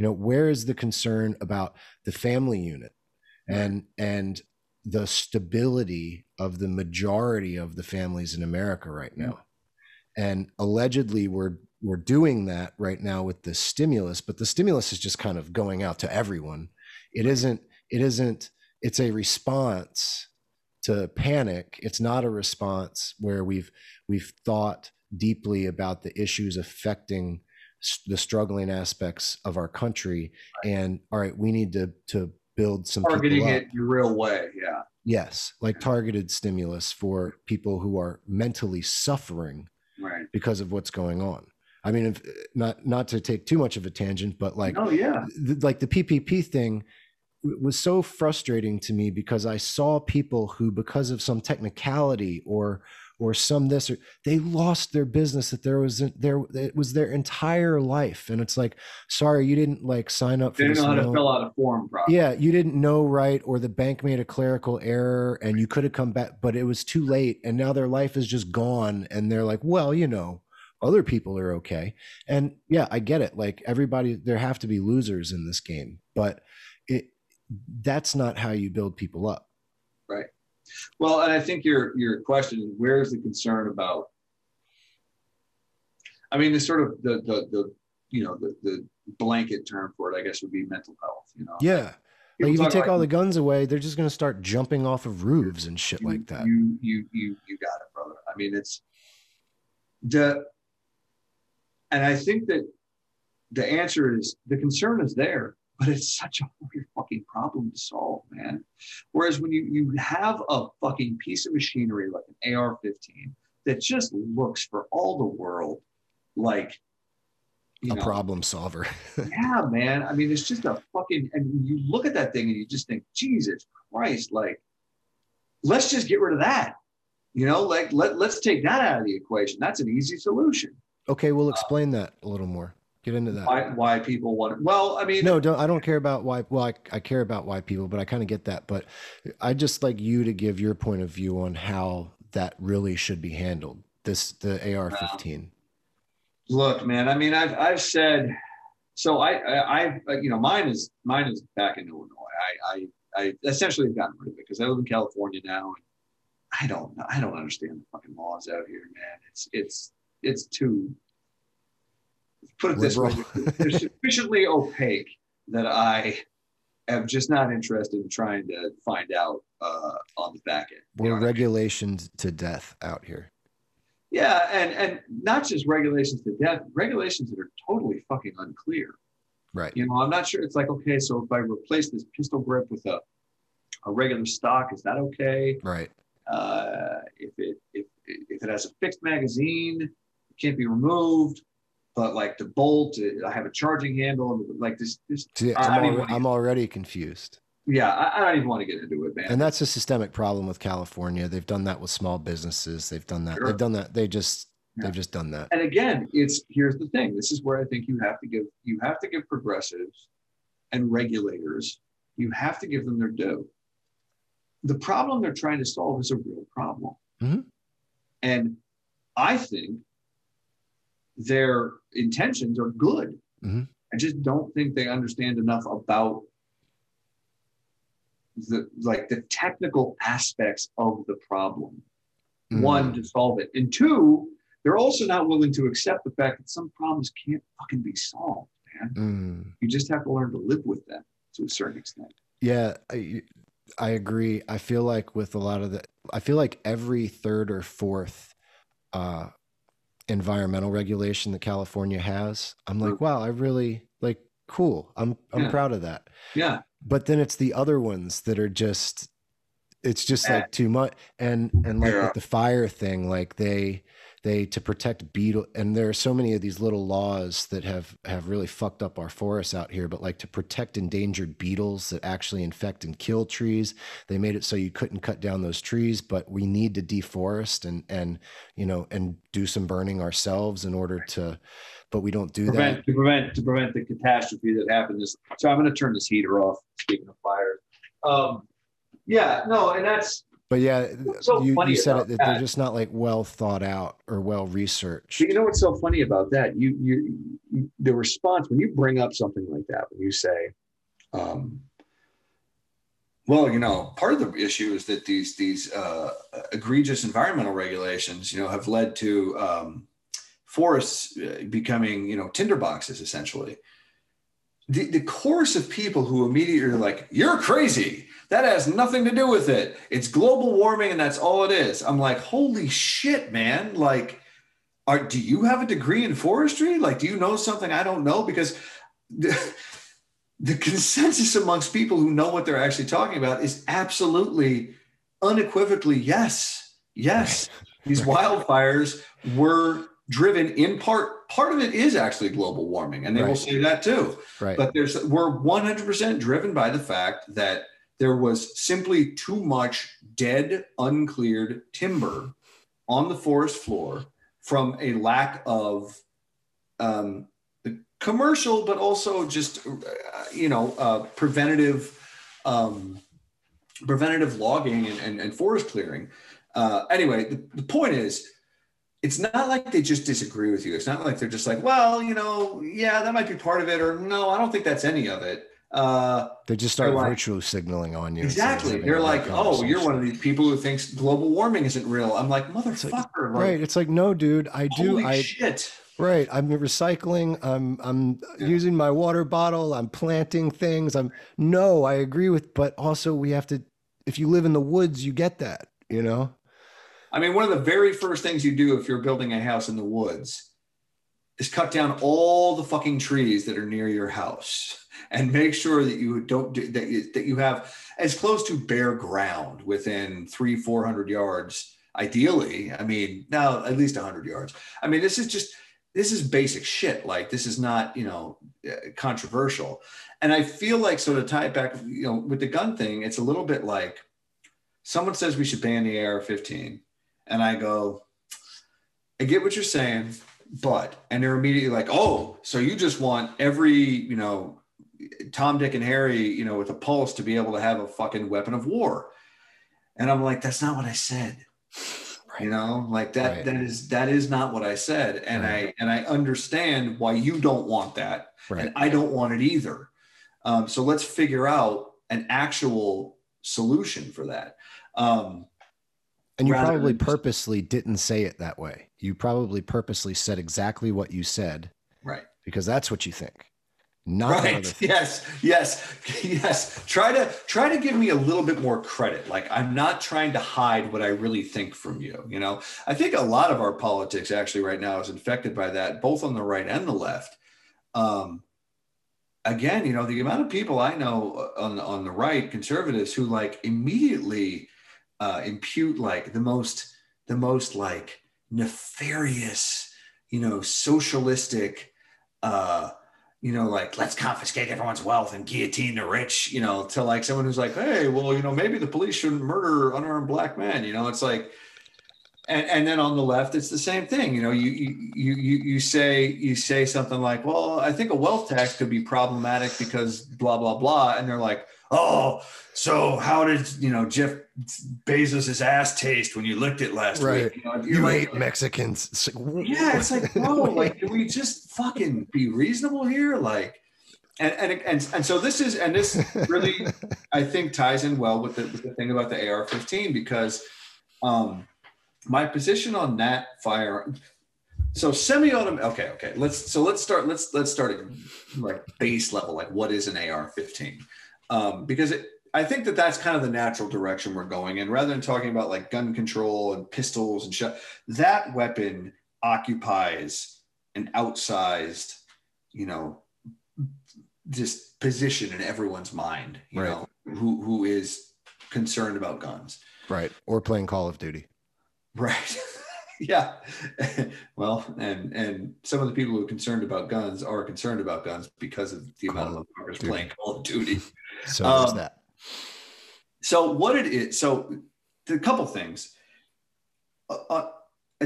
Where is the concern about the family unit and the stability of the majority of the families in America right now? And allegedly we're doing that right now with the stimulus, but the stimulus is just kind of going out to everyone. It's a response to panic. It's not a response where we've thought deeply about the issues affecting the struggling aspects of our country. Right. And all right, we need to build some targeting people up. It your real way. Yeah. Yes. Targeted stimulus for people who are mentally suffering because of what's going on. I mean, if, not to take too much of a tangent, but the PPP thing was so frustrating to me because I saw people who, because of some technicality or some this, or they lost their business that it was their entire life. And it's sorry, you didn't sign up for this. They didn't know how to fill out a form properly. Yeah. You didn't know, right. Or the bank made a clerical error and you could have come back, but it was too late. And now their life is just gone. And they're well, other people are okay. And yeah, I get it. Everybody, there have to be losers in this game, but that's not how you build people up. Right. Well, and I think your question is, where is the concern about, I mean, the sort of the blanket term for it, I guess, would be mental health, Yeah. If you take all the guns away, they're just going to start jumping off of roofs and shit like that. You got it, brother. I mean, and I think that the answer is, the concern is there. But it's such a weird fucking problem to solve, man. Whereas when you have a fucking piece of machinery like an AR-15 that just looks for all the world like a problem solver. Yeah, man. I mean, it's just a fucking, and you look at that thing and you just think, Jesus Christ, like, let's just get rid of that. You know, like, let's take that out of the equation. That's an easy solution. Okay. We'll explain that a little more. Get into that. Why people want it. Well, I mean, no, I don't care about why. Well, I care about why people, but I kind of get that. But I just like you to give your point of view on how that really should be handled. The AR-15. Look, man, I mean, I've said, so I you know, mine is back in Illinois. I essentially have gotten rid of it because I live in California now. And I don't understand the fucking laws out here, man. It's too, put it this way, they're sufficiently opaque that I am just not interested in trying to find out on the back end. We're regulations to death out here. Yeah, and not just regulations to death, regulations that are totally fucking unclear. Right. You know, I'm not sure. It's like, okay, so if I replace this pistol grip with a regular stock, is that okay? Right. If it has a fixed magazine, it can't be removed. But like the bolt, I have a charging handle. Like this. See, I'm already confused. Yeah, I don't even want to get into it, man. And that's a systemic problem with California. They've done that with small businesses. They've done that. Sure. They've done that. They've just done that. And again, here's the thing. This is where I think you have to give progressives and regulators, you have to give them their due. The problem they're trying to solve is a real problem. Mm-hmm. And I think their intentions are good. Mm-hmm. I just don't think they understand enough about the technical aspects of the problem. Mm. One, to solve it. And two, they're also not willing to accept the fact that some problems can't fucking be solved, man. Mm. You just have to learn to live with them to a certain extent. Yeah, I agree. I feel like with a lot of the, I feel like every third or fourth environmental regulation that California has, I'm like, wow, I really like, cool. I'm proud of that. Yeah. But then it's the other ones that are just, it's just like too much. And like with the fire thing, like they to protect beetle. And there are so many of these little laws that have really fucked up our forests out here, but like to protect endangered beetles that actually infect and kill trees. They made it so you couldn't cut down those trees, but we need to deforest and do some burning ourselves in order to, but we don't do that. To prevent the catastrophe that happened. So I'm going to turn this heater off, speaking of fire. But yeah, so you said it, that they're just not like well thought out or well researched. But you know what's so funny about that? You the response when you bring up something like that, when you say, well, you know, part of the issue is that these egregious environmental regulations, you know, have led to forests becoming, you know, tinderboxes essentially. The chorus of people who immediately are like, "You're crazy. That has nothing to do with it. It's global warming and that's all it is." I'm like, holy shit, man. Like, do you have a degree in forestry? Like, do you know something I don't know? Because the consensus amongst people who know what they're actually talking about is absolutely unequivocally yes. Yes, these wildfires were driven in part of it is actually global warming. And they will say that too. Right. But we're 100% driven by the fact that there was simply too much dead, uncleared timber on the forest floor from a lack of commercial, but also just, preventative logging and forest clearing. Anyway, the point is, it's not like they just disagree with you. It's not like they're just like, well, you know, yeah, that might be part of it, or no, I don't think that's any of it. They just start virtue signaling on you. Exactly. They're like, oh, you're one of these people who thinks global warming isn't real. I'm like, motherfucker. Right. It's like, no, dude, I do. Holy shit. Right. I'm recycling. I'm using my water bottle. I'm planting things. I agree with, but also we have to, if you live in the woods, you get that, you know? I mean, one of the very first things you do if you're building a house in the woods is cut down all the fucking trees that are near your house and make sure that you don't do that you have as close to bare ground within 400 yards, ideally. I mean, now at least 100 yards. I mean, this is just, this is basic shit. Like, this is not, you know, controversial. And I feel like, so to tie it back, you know, with the gun thing, it's a little bit like someone says we should ban the AR-15. And I go, I get what you're saying, but, and they're immediately like, oh, so you just want every, you know, Tom, Dick, and Harry, you know, with a pulse to be able to have a fucking weapon of war. And I'm like, that's not what I said. You know, like that, right. that is not what I said. And right. I understand why you don't want that. Right. And I don't want it either. So let's figure out an actual solution for that. And you probably purposely didn't say it that way. You probably purposely said exactly what you said. Right. Because that's what you think. Not right. Yes. Try to give me a little bit more credit. Like, I'm not trying to hide what I really think from you. You know, I think a lot of our politics actually right now is infected by that, both on the right and the left. Again, you know, the amount of people I know on the right, conservatives, who like immediately impute like the most like nefarious, you know, socialistic, you know, like, let's confiscate everyone's wealth and guillotine the rich, you know, to like someone who's like, hey, well, you know, maybe the police shouldn't murder unarmed black men. You know, it's like, and then on the left, it's the same thing. You know, you say something like, well, I think a wealth tax could be problematic because blah, blah, blah. And they're like, oh, so how did, you know, Jeff Bezos's ass taste when you licked it last right. week? You know, you hate like, Mexicans. It's like, yeah, it's like, bro, like, can we just fucking be reasonable here? Like, and so this is, and this really, I think, ties in well with the thing about the AR-15, because my position on that firearm. So semi-automatic. Okay. Let's start at like base level. Like, what is an AR-15? Because I think that's kind of the natural direction we're going in, rather than talking about like gun control and pistols and shit. That weapon occupies an outsized, you know, just position in everyone's mind, you right. know, who is concerned about guns. Right. Or playing Call of Duty. Right. Yeah. Well, and some of the people who are concerned about guns because of the amount of motherfuckers playing Call of Duty. So there's that. So what it is, so a couple things. At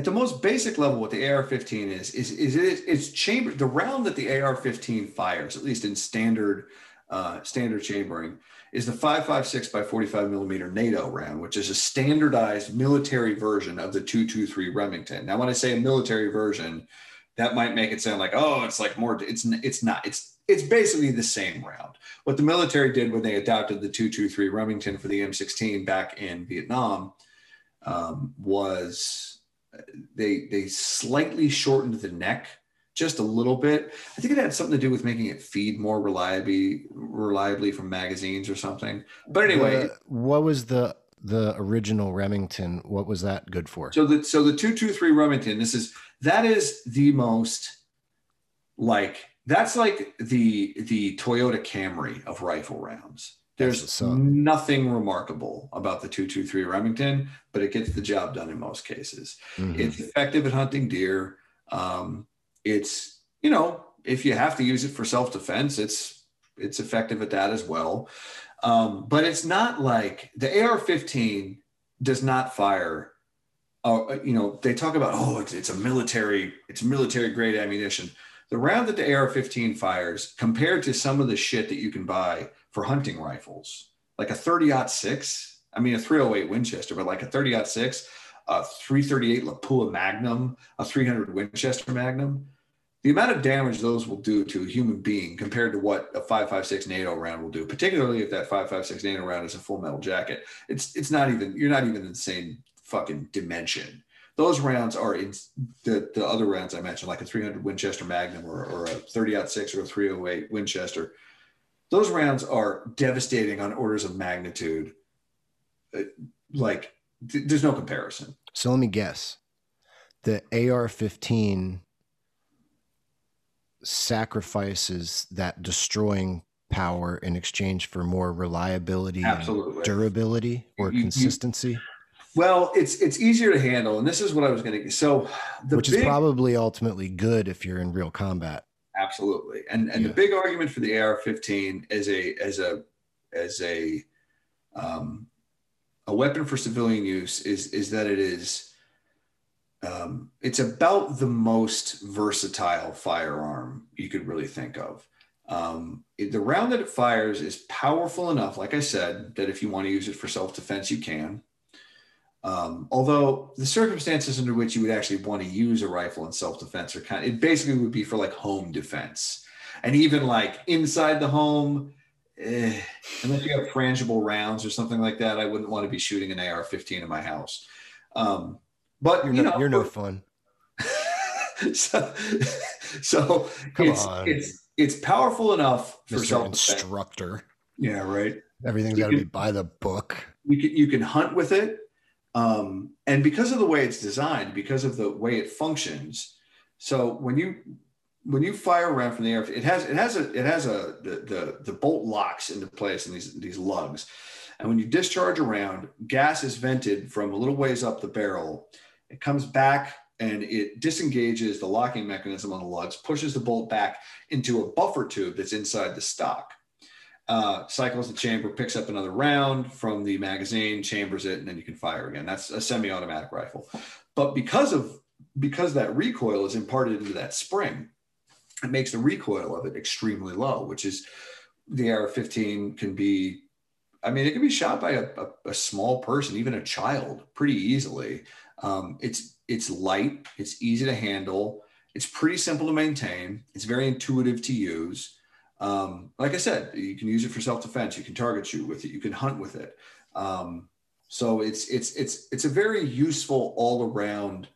the most basic level, what the AR-15 is chambered. The round that the AR-15 fires, at least in standard chambering, is the 5.56 by 45 millimeter NATO round, which is a standardized military version of the 223 Remington. Now, when I say a military version, that might make it sound like, oh, it's like more. It's not. It's basically the same round. What the military did when they adopted the 223 Remington for the M16 back in Vietnam was they slightly shortened the neck just a little bit. I think it had something to do with making it feed more reliably from magazines or something. But anyway, what was the original Remington? What was that good for? So the 223 Remington. That is the most like that's like the Toyota Camry of rifle rounds. There's nothing remarkable about the 223 Remington, but it gets the job done in most cases. Mm-hmm. It's effective at hunting deer. It's, you know, if you have to use it for self-defense, it's effective at that as well. But it's not like the AR-15 does not fire. You know, they talk about, oh, it's military grade ammunition. The round that the AR-15 fires, compared to some of the shit that you can buy for hunting rifles, like a 30-06, I mean, a 308 Winchester, but like a 30-06, a 338 Lapua Magnum, a 300 Winchester Magnum, the amount of damage those will do to a human being compared to what a 5.56 NATO round will do, particularly if that 5.56 NATO round is a Full Metal Jacket, you're not even in the same fucking dimension. Those rounds are in the other rounds I mentioned, like a 300 Winchester Magnum or a 30-06 or a 308 Winchester. Those rounds are devastating on orders of magnitude. Like, there's no comparison. So let me guess. The AR-15 sacrifices that destroying power in exchange for more reliability, absolutely, and durability or consistency. Well, it's easier to handle. And this is what I was going to, is probably ultimately good if you're in real combat. Absolutely. And the big argument for the AR-15 as a weapon for civilian use is that it is, it's about the most versatile firearm you could really think of. The round that it fires is powerful enough, like I said, that if you want to use it for self-defense, you can. Although the circumstances under which you would actually want to use a rifle in self-defense are kind of, it basically would be for like home defense. And even like inside the home, unless you have frangible rounds or something like that, I wouldn't want to be shooting an AR-15 in my house. But you're no fun. so it's powerful enough for self-defense. Instructor. Yeah, right. Everything's got to be by the book. You can hunt with it. And because of the way it's designed, because of the way it functions, so when you fire a round from the air, the bolt locks into place in these lugs, and when you discharge a round, gas is vented from a little ways up the barrel. It comes back and it disengages the locking mechanism on the lugs, pushes the bolt back into a buffer tube that's inside the stock. Cycles the chamber, picks up another round from the magazine, chambers it, and then you can fire again. That's a semi-automatic rifle. But because that recoil is imparted into that spring, it makes the recoil of it extremely low, which is the AR-15 can be, I mean, it can be shot by a small person, even a child, pretty easily. It's light, it's easy to handle, it's pretty simple to maintain, it's very intuitive to use. Like I said, you can use it for self-defense. You can target shoot with it. You can hunt with it. So it's a very useful all-around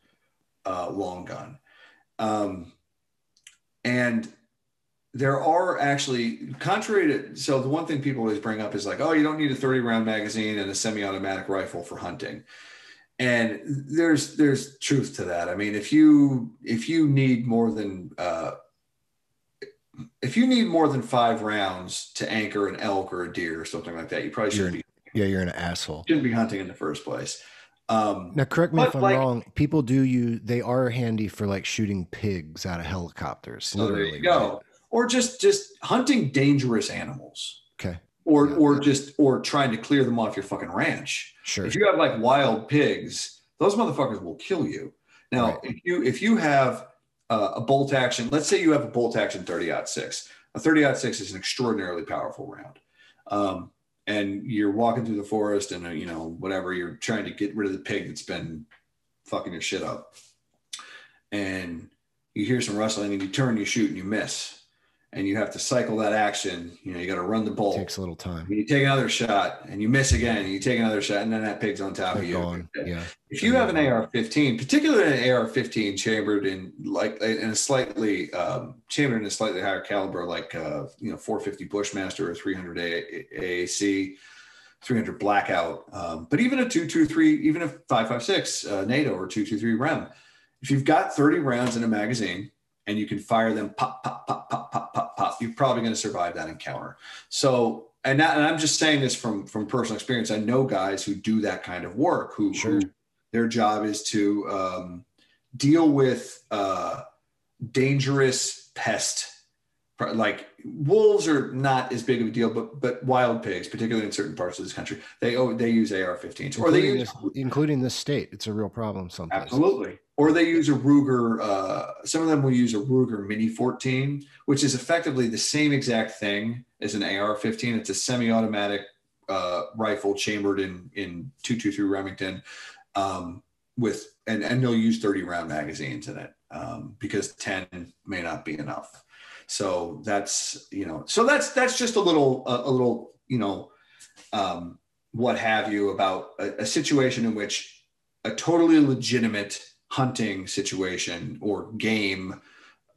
long gun. And there are actually, so the one thing people always bring up is like, oh, you don't need a 30-round magazine and a semi-automatic rifle for hunting. And there's truth to that. I mean, if you need more than if you need more than 5 rounds to anchor an elk or a deer or something like that, you probably shouldn't be. Yeah, you're an asshole. Shouldn't be hunting in the first place. Now, correct me if I'm wrong. People they are handy for like shooting pigs out of helicopters. So there you go. Right? Or just hunting dangerous animals. Okay. Or trying to clear them off your fucking ranch. Sure. If you have like wild pigs, those motherfuckers will kill you. Now, right. if you have a bolt action, let's say you have a bolt action 30-06. A 30-06 is an extraordinarily powerful round. And you're walking through the forest and, whatever, you're trying to get rid of the pig that's been fucking your shit up. And you hear some rustling and you turn, you shoot, and you miss. And you have to cycle that action. You got to run the bolt. It takes a little time. You take another shot and you miss again. And you take another shot and then that pig's on top of you. Gone. Yeah. If you have an AR-15, particularly an AR-15 chambered in a slightly higher caliber, like 450 Bushmaster or 300 AAC, 300 Blackout, but even a 223, even a 556 NATO or 223 Rem. If you've got 30 rounds in a magazine and you can fire them pop, pop, pop, pop, pop, pop, pop, you're probably going to survive that encounter. So, and I'm just saying this from personal experience. I know guys who do that kind of work, who their job is to deal with dangerous pests. Like wolves are not as big of a deal, but wild pigs, particularly in certain parts of this country, they use AR-15s, or they use, including this state. It's a real problem sometimes. Absolutely. Or they use a Ruger. Some of them will use a Ruger Mini 14, which is effectively the same exact thing as an AR-15. It's a semi-automatic rifle chambered in 223 Remington, and they'll use 30-round magazines in it because 10 may not be enough. So that's just a little what have you about a situation in which a totally legitimate hunting situation or game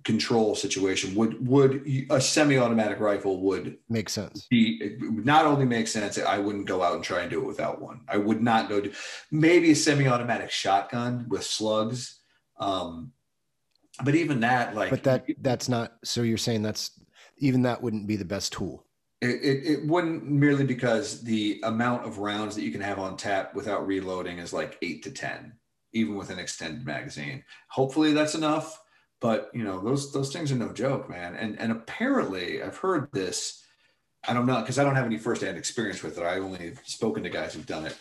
control situation would a semi-automatic rifle would make sense. It would not only make sense, I wouldn't go out and try and do it without one. I would not go do maybe a semi-automatic shotgun with slugs. But even that, like, but that's not, so you're saying that wouldn't be the best tool. It wouldn't, merely because the amount of rounds that you can have on tap without reloading is like 8 to 10, even with an extended magazine. Hopefully that's enough, but you know, those things are no joke, man. And apparently I've heard this, I don't know, because I don't have any firsthand experience with it. I only have spoken to guys who've done it.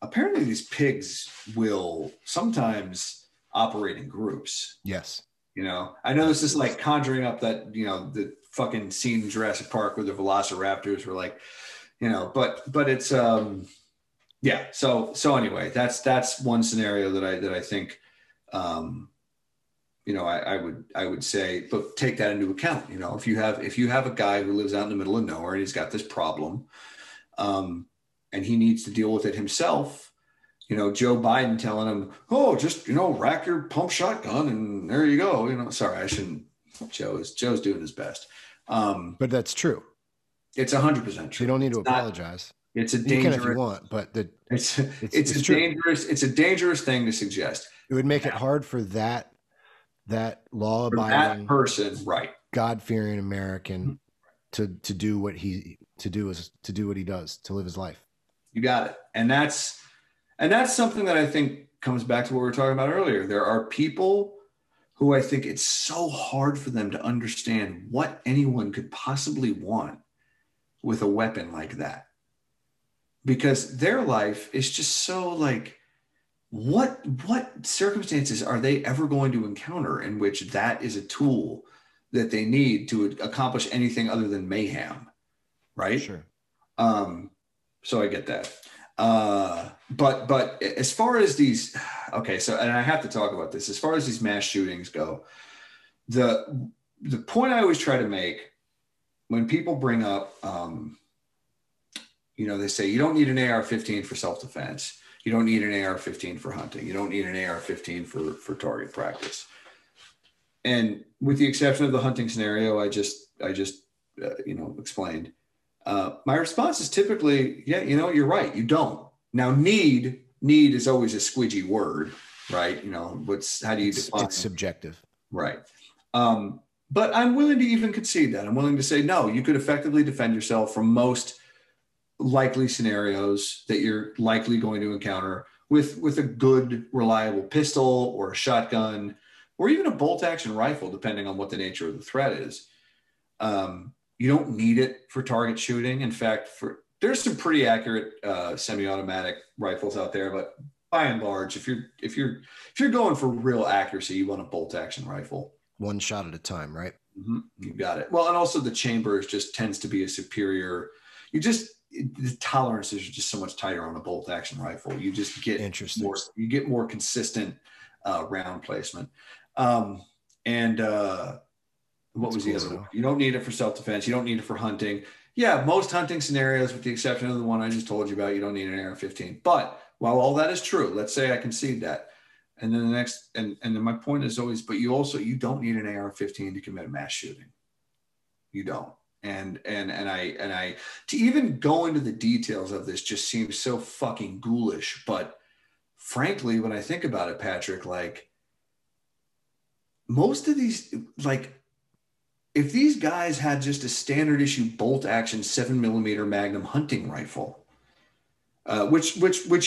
Apparently these pigs will sometimes operate in groups. Yes. You know, I know this is like conjuring up that, you know, the fucking scene in Jurassic Park where the velociraptors were like, you know, but it's, yeah. So anyway, that's one scenario that I think, you know, I would say, but take that into account. You know, if you have a guy who lives out in the middle of nowhere and he's got this problem, and he needs to deal with it himself, you know, Joe Biden telling him, oh, just, you know, rack your pump shotgun and there you go. You know, sorry, I shouldn't. Joe's doing his best. But that's true. It's 100% true. You don't need to apologize. It's a dangerous. You can if you want, but it's a dangerous thing to suggest. It would make it hard for that law-abiding person, right, God-fearing American, mm-hmm, to do what he does, to live his life. You got it. And that's something that I think comes back to what we were talking about earlier. There are people who I think it's so hard for them to understand what anyone could possibly want with a weapon like that, because their life is just so like, what circumstances are they ever going to encounter in which that is a tool that they need to accomplish anything other than mayhem, right? Sure. So I get that. But as far as these, okay, so, and I have to talk about this, as far as these mass shootings go, the point I always try to make when people bring up, you know, they say, you don't need an AR-15 for self-defense. You don't need an AR-15 for hunting. You don't need an AR-15 for target practice. And with the exception of the hunting scenario, I just you know, explained, my response is typically, yeah, you know, you're right. You don't. Now, need is always a squidgy word, right? You know, how do you define? It's subjective. Right. But I'm willing to even concede that. I'm willing to say, no, you could effectively defend yourself from most likely scenarios that you're likely going to encounter with a good, reliable pistol or a shotgun or even a bolt action rifle, depending on what the nature of the threat is. You don't need it for target shooting. In fact, there's some pretty accurate semi-automatic rifles out there, but by and large, if you're going for real accuracy, you want a bolt action rifle. One shot at a time, right? Mm-hmm. You got it. Well, and also the chamber just tends to be a superior. The tolerances are just so much tighter on a bolt action rifle. You just get more consistent round placement. What was the other one? You don't need it for self-defense. You don't need it for hunting. Yeah, most hunting scenarios, with the exception of the one I just told you about, you don't need an AR-15. But while all that is true, let's say I concede that. And then the next, and then my point is always, but you don't need an AR-15 to commit a mass shooting. You don't. And I to even go into the details of this just seems so fucking ghoulish. But frankly, when I think about it, Patrick, like most of these, like, if these guys had just a standard issue bolt action 7mm Magnum hunting rifle, which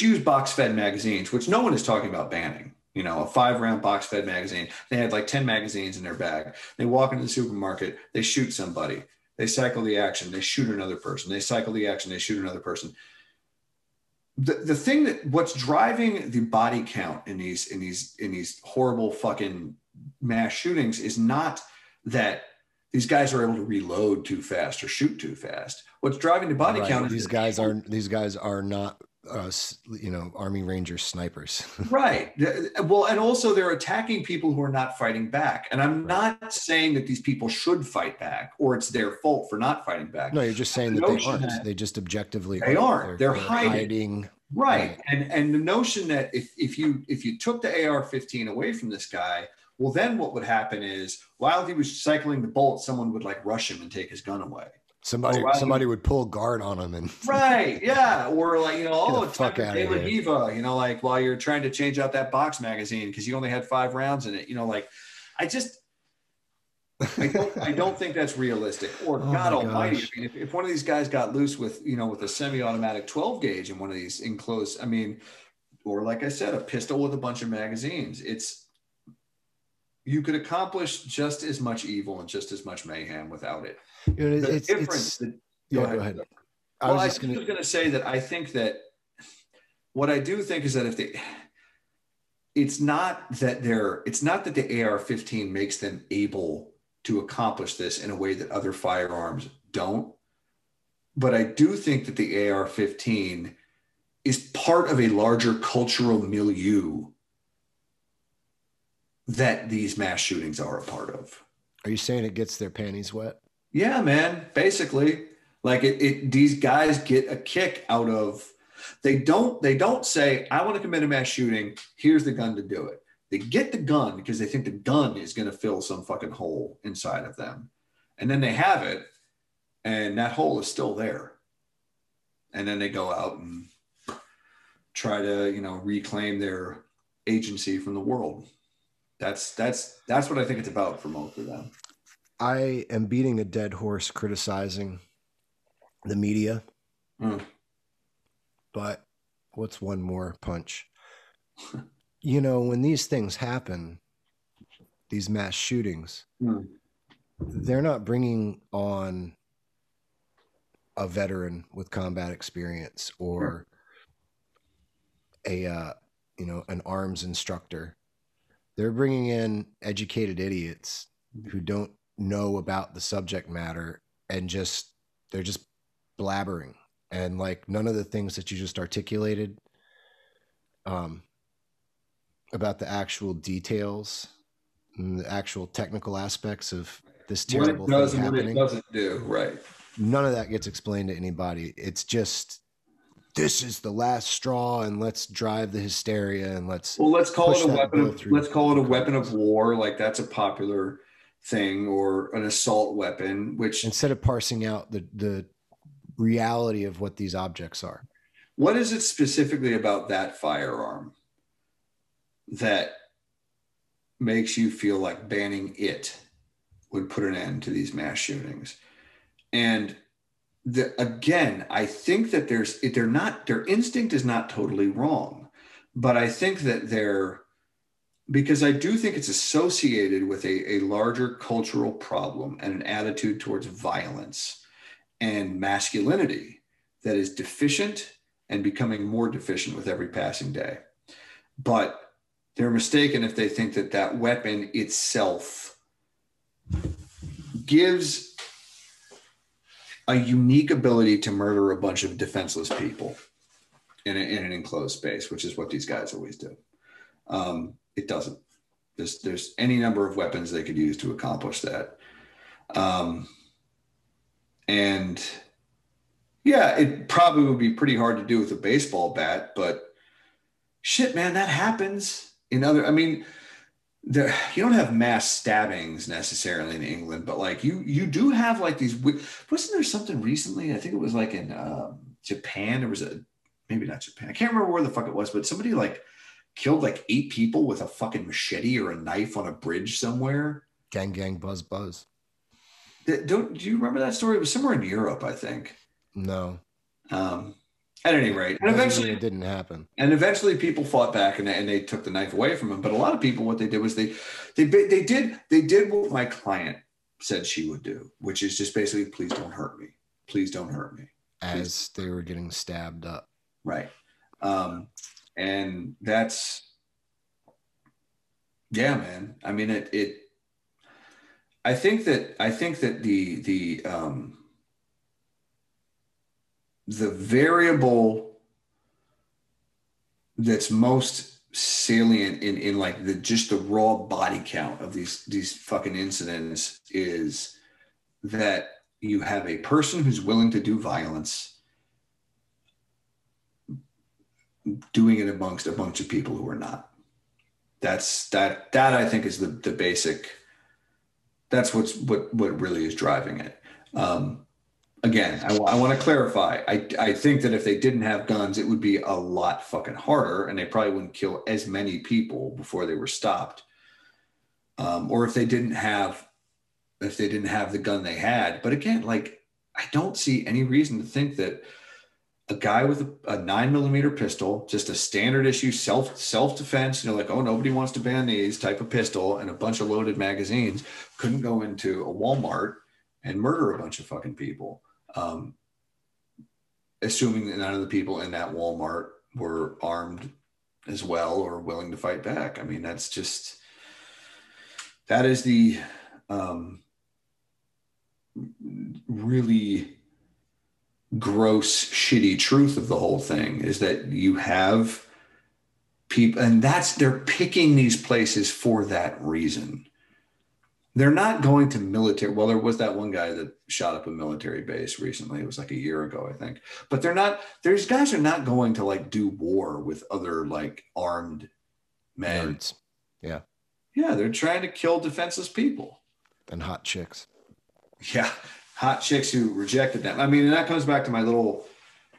use box fed magazines, which no one is talking about banning, you know, a 5-round box fed magazine. They had like 10 magazines in their bag. They walk into the supermarket, they shoot somebody, they cycle the action, they shoot another person, they cycle the action, they shoot another person. The thing that what's driving the body count in these horrible fucking mass shootings is not that these guys are able to reload too fast or shoot too fast. What's driving the body count is these guys are not, you know, Army Ranger snipers. Right. Well, and also they're attacking people who are not fighting back. And I'm not saying that these people should fight back or it's their fault for not fighting back. No, you're just saying that they aren't. They just objectively aren't. They're hiding. Right. And the notion that if you took the AR-15 away from this guy, well, then what would happen is while he was cycling the bolt, someone would like rush him and take his gun away. Somebody would pull guard on him and right, yeah, or like, you know, Eva, you know, like while you're trying to change out that box magazine because you only had 5 rounds in it, you know, like I just I don't think that's realistic. Or God Almighty, I mean, if one of these guys got loose with, you know, with a semi-automatic 12 gauge in one of these enclosed, I mean, or like I said, a pistol with a bunch of magazines, you could accomplish just as much evil and just as much mayhem without it. Go ahead. I was just going to say that I think that what I do think is that it's not that the AR-15 makes them able to accomplish this in a way that other firearms don't, but I do think that the AR-15 is part of a larger cultural milieu that these mass shootings are a part of. Are you saying it gets their panties wet? Yeah, man, basically. Like these guys get a kick out of, they don't say, I want to commit a mass shooting, here's the gun to do it. They get the gun because they think the gun is going to fill some fucking hole inside of them. And then they have it, and that hole is still there. And then they go out and try to, you know, reclaim their agency from the world. That's what I think it's about for most of them. I am beating a dead horse criticizing the media, but what's one more punch? You know, when these things happen, these mass shootings, they're not bringing on a veteran with combat experience or an arms instructor. They're bringing in educated idiots who don't know about the subject matter, and they're just blabbering. And like, none of the things that you just articulated about the actual details and the actual technical aspects of this terrible thing happening. What it doesn't do, right? None of that gets explained to anybody. It's just, this is the last straw, and let's drive the hysteria, and let's call it a weapon of war. Like, that's a popular thing, or an assault weapon, which, instead of parsing out the reality of what these objects are. What is it specifically about that firearm that makes you feel like banning it would put an end to these mass shootings? And I think that their instinct is not totally wrong, but I think that because I do think it's associated with a larger cultural problem and an attitude towards violence and masculinity that is deficient and becoming more deficient with every passing day. But they're mistaken if they think that that weapon itself gives a unique ability to murder a bunch of defenseless people in an enclosed space, which is what these guys always do. It doesn't. There's any number of weapons they could use to accomplish that. And yeah, it probably would be pretty hard to do with a baseball bat, but shit, man, that happens in other, I mean, you don't have mass stabbings necessarily in England, but like you do have like these, wasn't there something recently? I think it was like in Japan, maybe not Japan. I can't remember where the fuck it was, but somebody like killed like 8 people with a fucking machete or a knife on a bridge somewhere. Gang, gang, buzz, buzz. Do you remember that story? It was somewhere in Europe, I think. No. At any rate, and eventually it didn't happen. And eventually, people fought back, and they took the knife away from him. But a lot of people, what they did was they did what my client said she would do, which is just basically, please don't hurt me, please don't hurt me. As they were getting stabbed up, right? And that's, yeah, man. I mean, I think that the variable that's most salient in like the raw body count of these fucking incidents is that you have a person who's willing to do violence doing it amongst a bunch of people who are not. That I think is the basic, that's what really is driving it. Again, I want to clarify. I think that if they didn't have guns, it would be a lot fucking harder, and they probably wouldn't kill as many people before they were stopped. Or if they didn't have if they didn't have the gun they had. But again, like, I don't see any reason to think that a guy with a 9mm pistol, just a standard issue self-defense, you know, like, oh, nobody wants to ban these type of pistol and a bunch of loaded magazines, couldn't go into a Walmart and murder a bunch of fucking people. Assuming that none of the people in that Walmart were armed as well or willing to fight back. I mean, that's just, that is the really gross, shitty truth of the whole thing, is that you have people, and that's, they're picking these places for that reason. They're not going to military. Well, there was that one guy that shot up a military base recently. It was like a year ago, I think. But they're not, these guys are not going to like do war with other like armed men. Nerds. Yeah. Yeah. They're trying to kill defenseless people. And hot chicks. Yeah. Hot chicks who rejected them. I mean, and that comes back to my little,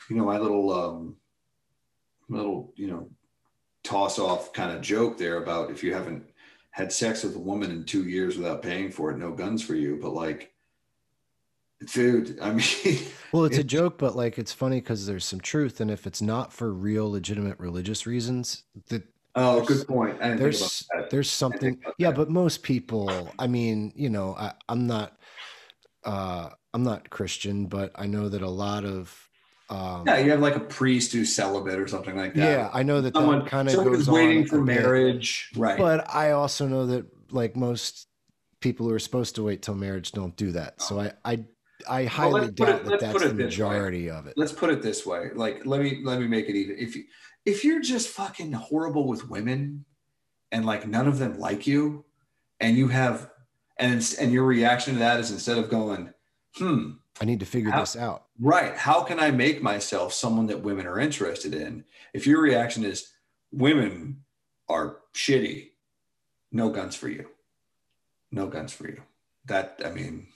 you know, toss off kind of joke there about if you haven't had sex with a woman in 2 years without paying for it, no guns for you. But like, dude, I mean, well, it's a joke, but like, it's funny because there's some truth. And if it's not for real, legitimate religious reasons, that, oh, good point. There's something. Yeah. But most people, I mean, you know, I'm not Christian, but I know that a lot of, yeah, you have like a priest who's celibate or something like that. Yeah, I know that someone that kind of goes waiting on for marriage, right? But I also know that like most people who are supposed to wait till marriage don't do that. So I highly doubt that that's the majority of it. Let's put it this way: like, let me make it even. If you're just fucking horrible with women, and like none of them like you, and you have, and your reaction to that is instead of going, I need to figure this out. Right. How can I make myself someone that women are interested in? If your reaction is women are shitty, no guns for you. No guns for you. That, I mean,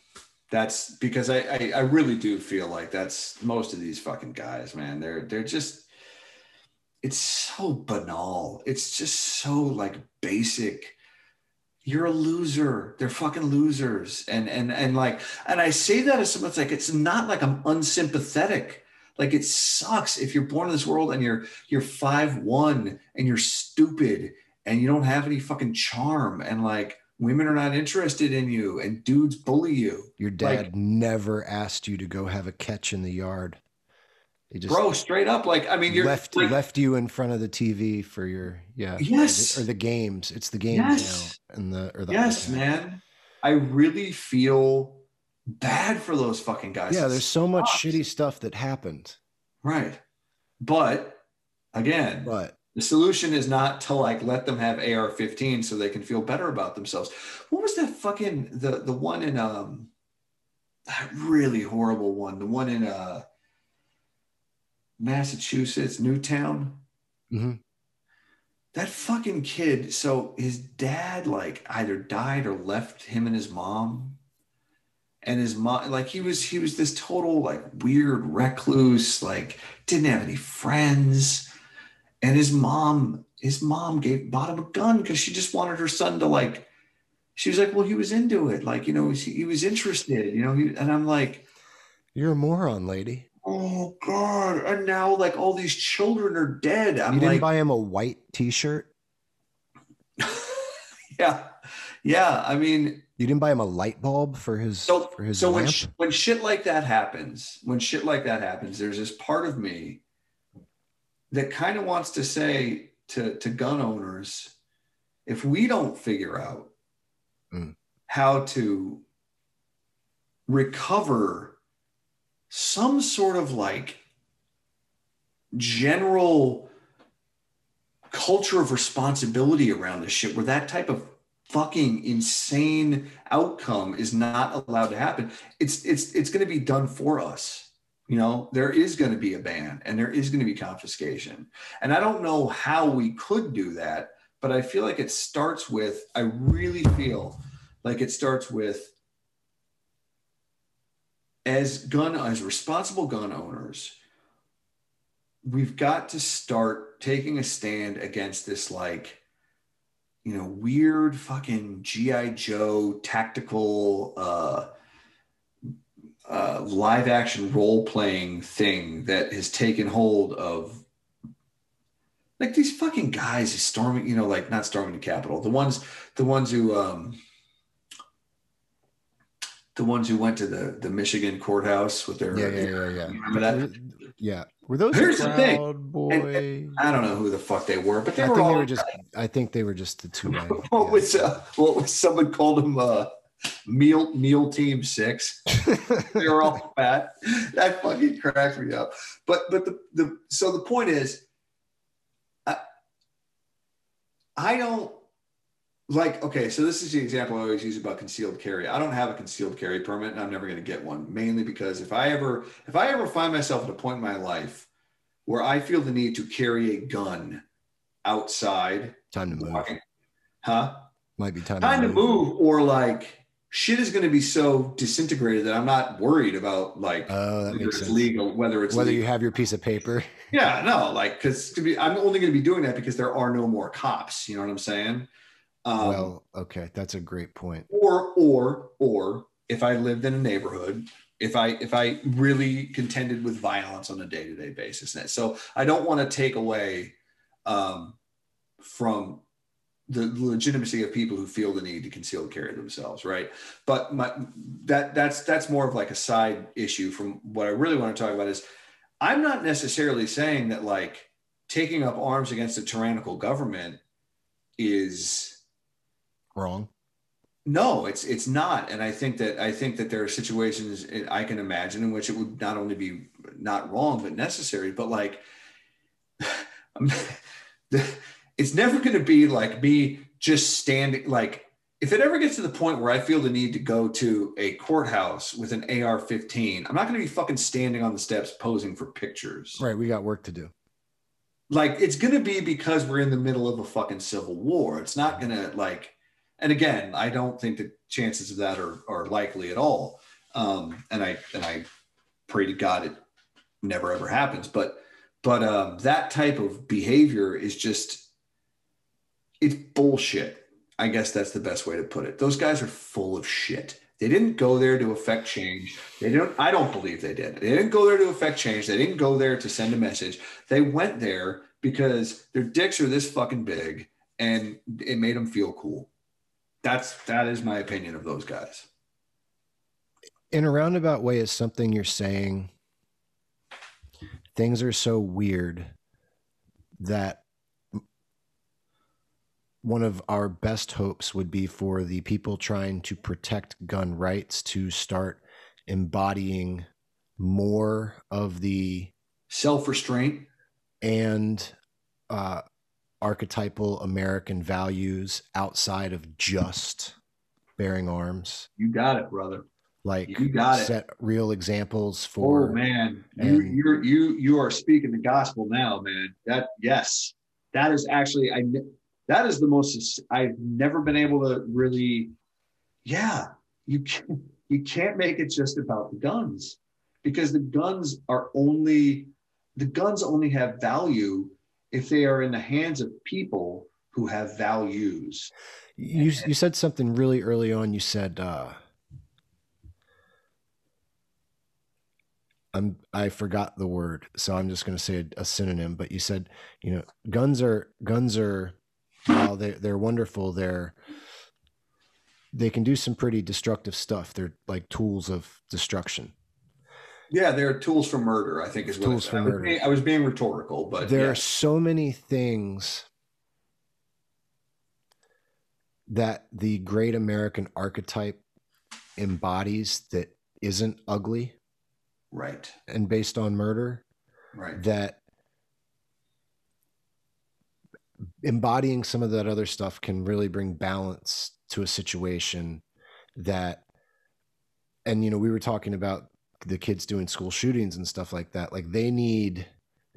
that's because I really do feel like that's most of these fucking guys, man. They're just, it's so banal. It's just so like basic. You're a loser. They're fucking losers. And I say that as someone's like, it's not like I'm unsympathetic. Like it sucks if you're born in this world and you're 5'1" and you're stupid and you don't have any fucking charm. And like women are not interested in you and dudes bully you. Your dad like, never asked you to go have a catch in the yard. He just, bro, straight up. Like, I mean, you're left you in front of the TV for your, yeah. Yes. Or the games. It's the games yes. now. And the yes, iPad. Man. I really feel bad for those fucking guys. Yeah. There's so much shitty stuff that happened. Right. But again, the solution is not to like, let them have AR-15 so they can feel better about themselves. What was that fucking, the one in, that really horrible one, the one in, Massachusetts, Newtown. Mm-hmm. That fucking kid. So his dad like either died or left him and his mom. And his mom, like he was this total like weird recluse, like didn't have any friends. And his mom bought him a gun because she just wanted her son to like, she was like, well, he was into it. Like, you know, he was interested, you know, and I'm like, you're a moron, lady. Oh God. And now like all these children are dead. I'm like, you didn't buy him a white t-shirt. Yeah. Yeah. I mean, you didn't buy him a light bulb for his so lamp? When shit like that happens, there's this part of me that kind of wants to say to gun owners, if we don't figure out how to recover some sort of like general culture of responsibility around this shit where that type of fucking insane outcome is not allowed to happen, it's going to be done for us. You know, there is going to be a ban and there is going to be confiscation. And I don't know how we could do that, but I feel like it starts with as responsible gun owners, we've got to start taking a stand against this like you know, weird fucking G.I. Joe tactical live action role playing thing that has taken hold of, like, these fucking guys storming, you know, like, not storming the Capitol, the ones who went to the Michigan courthouse with their Remember that? Yeah. Were those Here's the thing. And I don't know who the fuck they were, but I think they were just the two men. What was someone called them meal team six? They were all fat. That fucking cracked me up. But so the point is, I don't like, okay, so this is the example I always use about concealed carry. I don't have a concealed carry permit and I'm never going to get one, mainly because if I ever find myself at a point in my life where I feel the need to carry a gun outside, time to move. Might be time to move, or like shit is going to be so disintegrated that I'm not worried about, like, whether it's legal, you have your piece of paper. Yeah, no, like, because I'm only going to be doing that because there are no more cops. You know what I'm saying? Well, okay, that's a great point. Or if I lived in a neighborhood, if I really contended with violence on a day-to-day basis. So I don't want to take away from the legitimacy of people who feel the need to conceal carry themselves, right? But that's more of like a side issue from what I really want to talk about is, I'm not necessarily saying that, like, taking up arms against a tyrannical government is wrong. No, it's not. And I think that there are situations I can imagine in which it would not only be not wrong but necessary. But, like, it's never going to be like me just standing, like, if it ever gets to the point where I feel the need to go to a courthouse with an AR-15, I'm not going to be fucking standing on the steps posing for pictures. Right, we got work to do. Like, it's going to be because we're in the middle of a fucking civil war. It's not going to, like, and again, I don't think the chances of that are likely at all. And I pray to God it never ever happens. But that type of behavior is just, it's bullshit. I guess that's the best way to put it. Those guys are full of shit. They didn't go there to affect change. I don't believe they did. They didn't go there to affect change. They didn't go there to send a message. They went there because their dicks are this fucking big and it made them feel cool. That is my opinion of those guys. In a roundabout way, is something you're saying, things are so weird that one of our best hopes would be for the people trying to protect gun rights to start embodying more of the self-restraint and archetypal American values outside of just bearing arms. You got it, brother. Like, you got it. Set real examples for. Oh man, you are speaking the gospel now, man. That is actually that is the most I've never been able to really. Yeah, you can't make it just about the guns, because the guns only have value if they are in the hands of people who have values. You said something really early on. You said. I forgot the word, so I'm just going to say a synonym. But you said, you know, guns are, well, they're wonderful. They can do some pretty destructive stuff. They're like tools of destruction. Yeah, they're tools for murder, I think is what tools for murder. I was being rhetorical, but there are so many things that the great American archetype embodies that isn't ugly. Right. And based on murder. Right. That embodying some of that other stuff can really bring balance to a situation that, and, you know, we were talking about the kids doing school shootings and stuff like that. Like, they're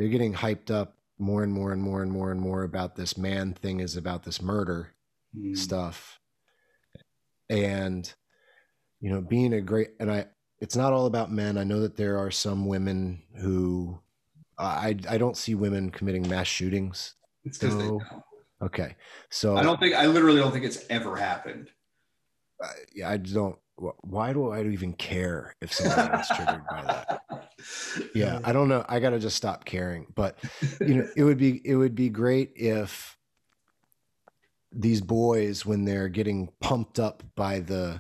getting hyped up more and more and more and more and more about this man thing is about this murder stuff. And, you know, being a great, it's not all about men. I know that there are some women who I don't see women committing mass shootings. It's because they know. Okay. So I literally don't think it's ever happened. Yeah, I don't. Why do I even care if somebody was triggered by that? Yeah, I don't know. I got to just stop caring. But you know, it would be great if these boys, when they're getting pumped up by the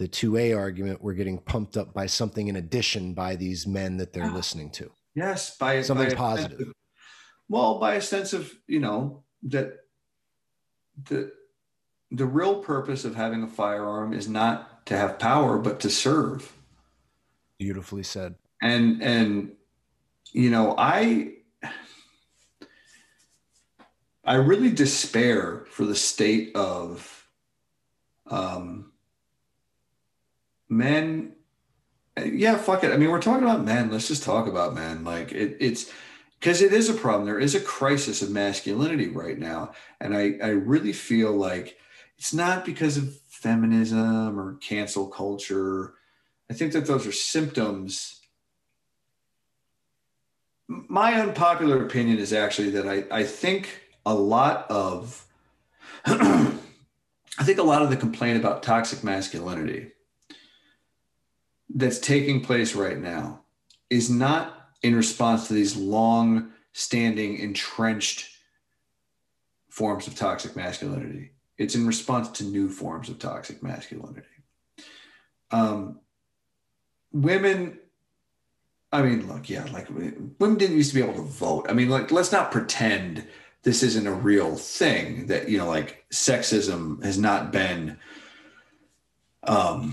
2A argument, were getting pumped up by something in addition by these men that they're listening to. Yes, by something positive. By a sense of, you know, that the real purpose of having a firearm is not to have power, but to serve. Beautifully said. And you know, I really despair for the state of men. Yeah, fuck it. I mean, we're talking about men. Let's just talk about men. Like it's because it is a problem. There is a crisis of masculinity right now. And I really feel like it's not because of feminism or cancel culture. I think that those are symptoms. My unpopular opinion is actually that I think a lot of, the complaint about toxic masculinity that's taking place right now is not in response to these long standing entrenched forms of toxic masculinity. It's in response to new forms of toxic masculinity. Women, I mean, look, yeah, like women didn't used to be able to vote. I mean, like, let's not pretend this isn't a real thing, that, you know, like sexism has not been, a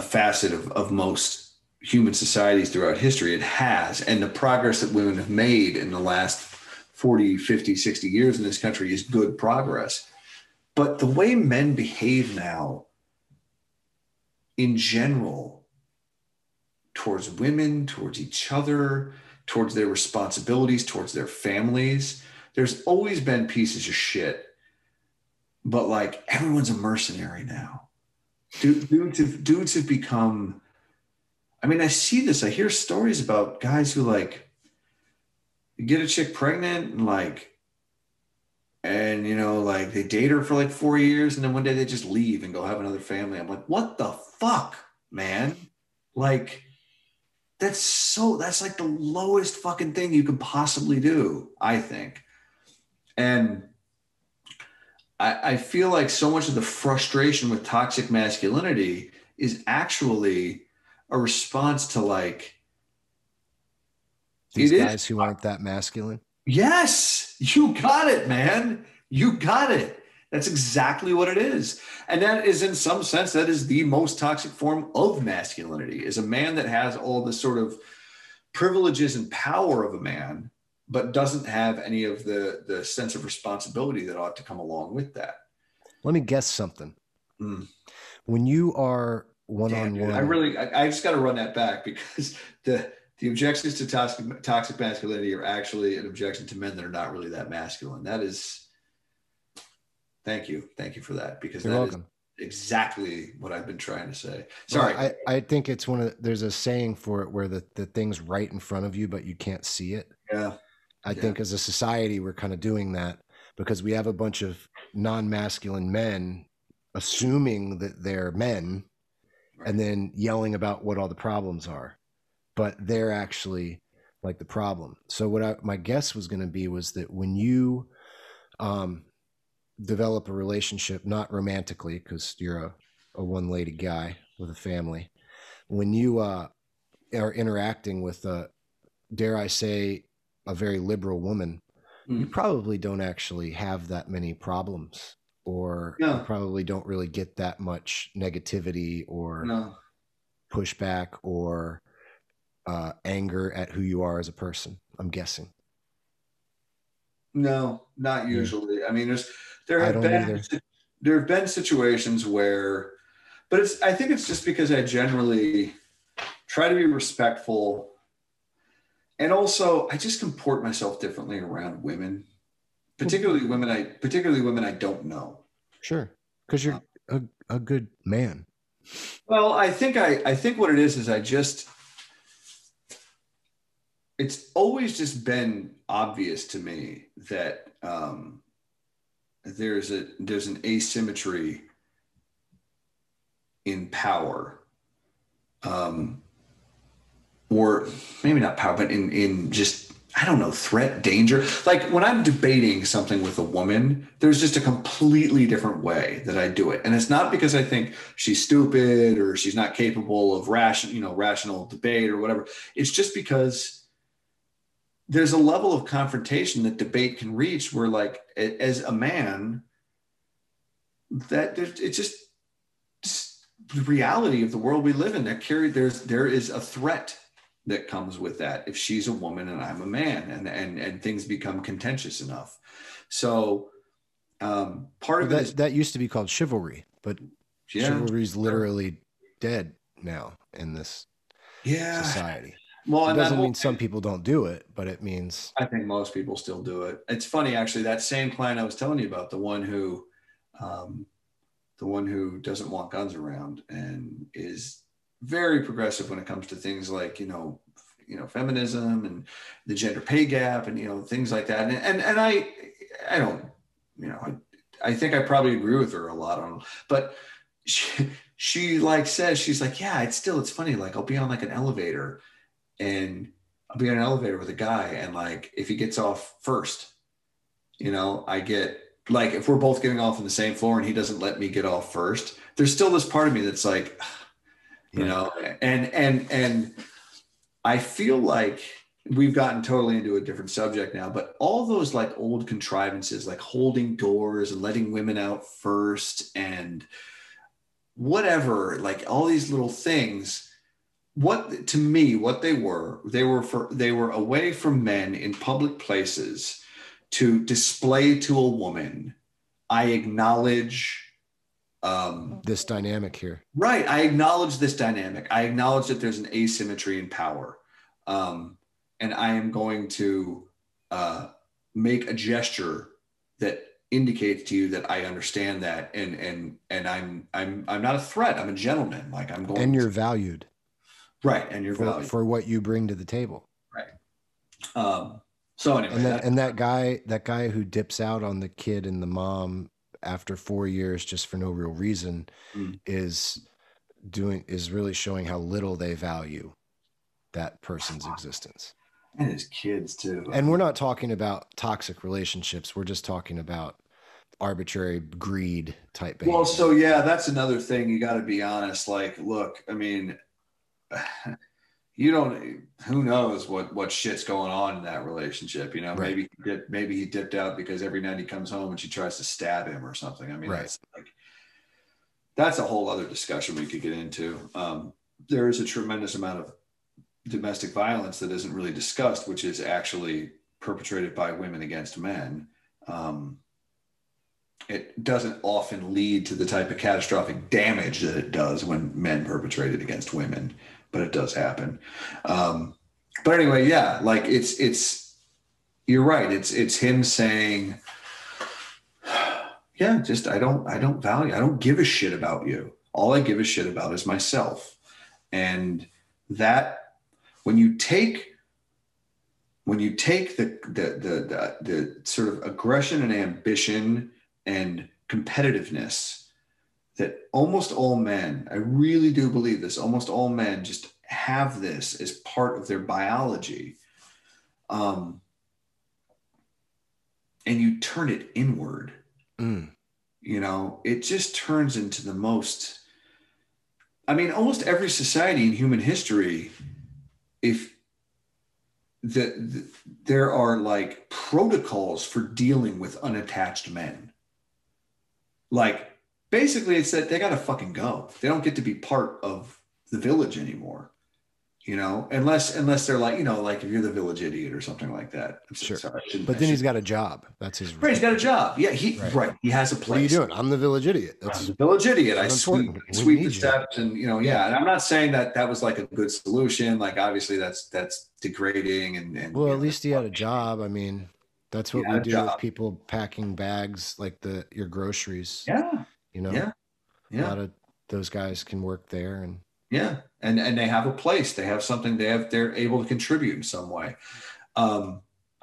facet of most human societies throughout history. It has. And the progress that women have made in the last 40, 50, 60 years in this country is good progress. But the way men behave now in general towards women, towards each other, towards their responsibilities, towards their families, there's always been pieces of shit. But like everyone's a mercenary now. Dudes have become, I mean, I see this, I hear stories about guys who like get a chick pregnant and like, and you know, like they date her for like 4 years and then one day they just leave and go have another family. I'm like, what the fuck, man? Like that's like the lowest fucking thing you can possibly do, I think. And I feel like so much of the frustration with toxic masculinity is actually a response to like these guys who aren't that masculine. Yes, you got it, man. You got it. That's exactly what it is. And that is, in some sense, that is the most toxic form of masculinity, is a man that has all the sort of privileges and power of a man, but doesn't have any of the sense of responsibility that ought to come along with that. Let me guess something. When you are one-on-one... I just got to run that back, because the objections to toxic masculinity are actually an objection to men that are not really that masculine. That is... Thank you. Thank you for that, because you're welcome. Is exactly what I've been trying to say. Sorry. Well, I think it's there's a saying for it where the thing's right in front of you, but you can't see it. Yeah. I think as a society, we're kind of doing that because we have a bunch of non-masculine men assuming that they're men, right, and then yelling about what all the problems are, but they're actually like the problem. So what my guess was going to be was that when you develop a relationship, not romantically, because you're a one-lady guy with a family, when you are interacting with, dare I say, a very liberal woman, you probably don't actually have that many problems, or you probably don't really get that much negativity or pushback or anger at who you are as a person, I'm guessing. No, not usually. I mean, there have been situations where, but I think it's just because I generally try to be respectful. And also, I just comport myself differently around women, particularly women I don't know. Sure, because you're a good man. Well, I think what it is I just, it's always just been obvious to me that there's an asymmetry in power, or maybe not power, but in just, I don't know, threat, danger. Like when I'm debating something with a woman, there's just a completely different way that I do it. And it's not because I think she's stupid or she's not capable of rational debate or whatever. It's just because there's a level of confrontation that debate can reach where, like, as a man, that it's just the reality of the world we live in that there is a threat that comes with that. If she's a woman and I'm a man, and things become contentious enough. So part of that, that used to be called chivalry, but yeah, chivalry is literally dead now in this society. Well, it doesn't mean some people don't do it, but it means I think most people still do it. It's funny, actually, that same client I was telling you about, the one who doesn't want guns around and is very progressive when it comes to things like, feminism and the gender pay gap and, things like that. And I don't, I think I probably agree with her a lot on, but she like says, she's like, yeah, it's funny. Like I'll be on like an elevator. And I'll be in an elevator with a guy, and like if he gets off first, I get like, if we're both getting off on the same floor and he doesn't let me get off first, there's still this part of me that's like, and I feel like we've gotten totally into a different subject now, but all those like old contrivances, like holding doors and letting women out first and whatever, like all these little things. What to me, what they were a way for men in public places to display to a woman, I acknowledge this dynamic here. Right. I acknowledge this dynamic. I acknowledge that there's an asymmetry in power. And I am going to make a gesture that indicates to you that I understand that, and I'm not a threat. I'm a gentleman. Like I'm going and you're valued. Right, and your value for what you bring to the table. Right. So anyway, and that guy who dips out on the kid and the mom after 4 years just for no real reason is really showing how little they value that person's existence. And his kids too. And we're not talking about toxic relationships. We're just talking about arbitrary greed type behavior. Well, so yeah, that's another thing. You got to be honest. Like, look, I mean, who knows what shit's going on in that relationship, right. Maybe he dipped out because every night he comes home and she tries to stab him or something. That's a whole other discussion we could get into. There is a tremendous amount of domestic violence that isn't really discussed, which is actually perpetrated by women against men. It doesn't often lead to the type of catastrophic damage that it does when men perpetrate it against women, but it does happen. But anyway, yeah, like it's, you're right. It's him saying, yeah, just, I don't give a shit about you. All I give a shit about is myself. And that when you take the sort of aggression and ambition and competitiveness that almost all men, I really do believe this, almost all men just have this as part of their biology. And you turn it inward, it just turns into the most, almost every society in human history, there are like protocols for dealing with unattached men. Like basically it's that they got to fucking go. They don't get to be part of the village anymore, unless they're like, like if you're the village idiot or something like that. I'm sure. Sorry, but then he's got a job. That's his right. He's got a job. Yeah. He has a place. What are you doing? I'm the village idiot. I'm the village idiot. I sweep the steps and, and I'm not saying that was like a good solution. Like obviously that's degrading and well, at least he had a job. That's what we do with people packing bags, like your groceries. Yeah. A lot of those guys can work there and they have a place, they have something, they're able to contribute in some way. I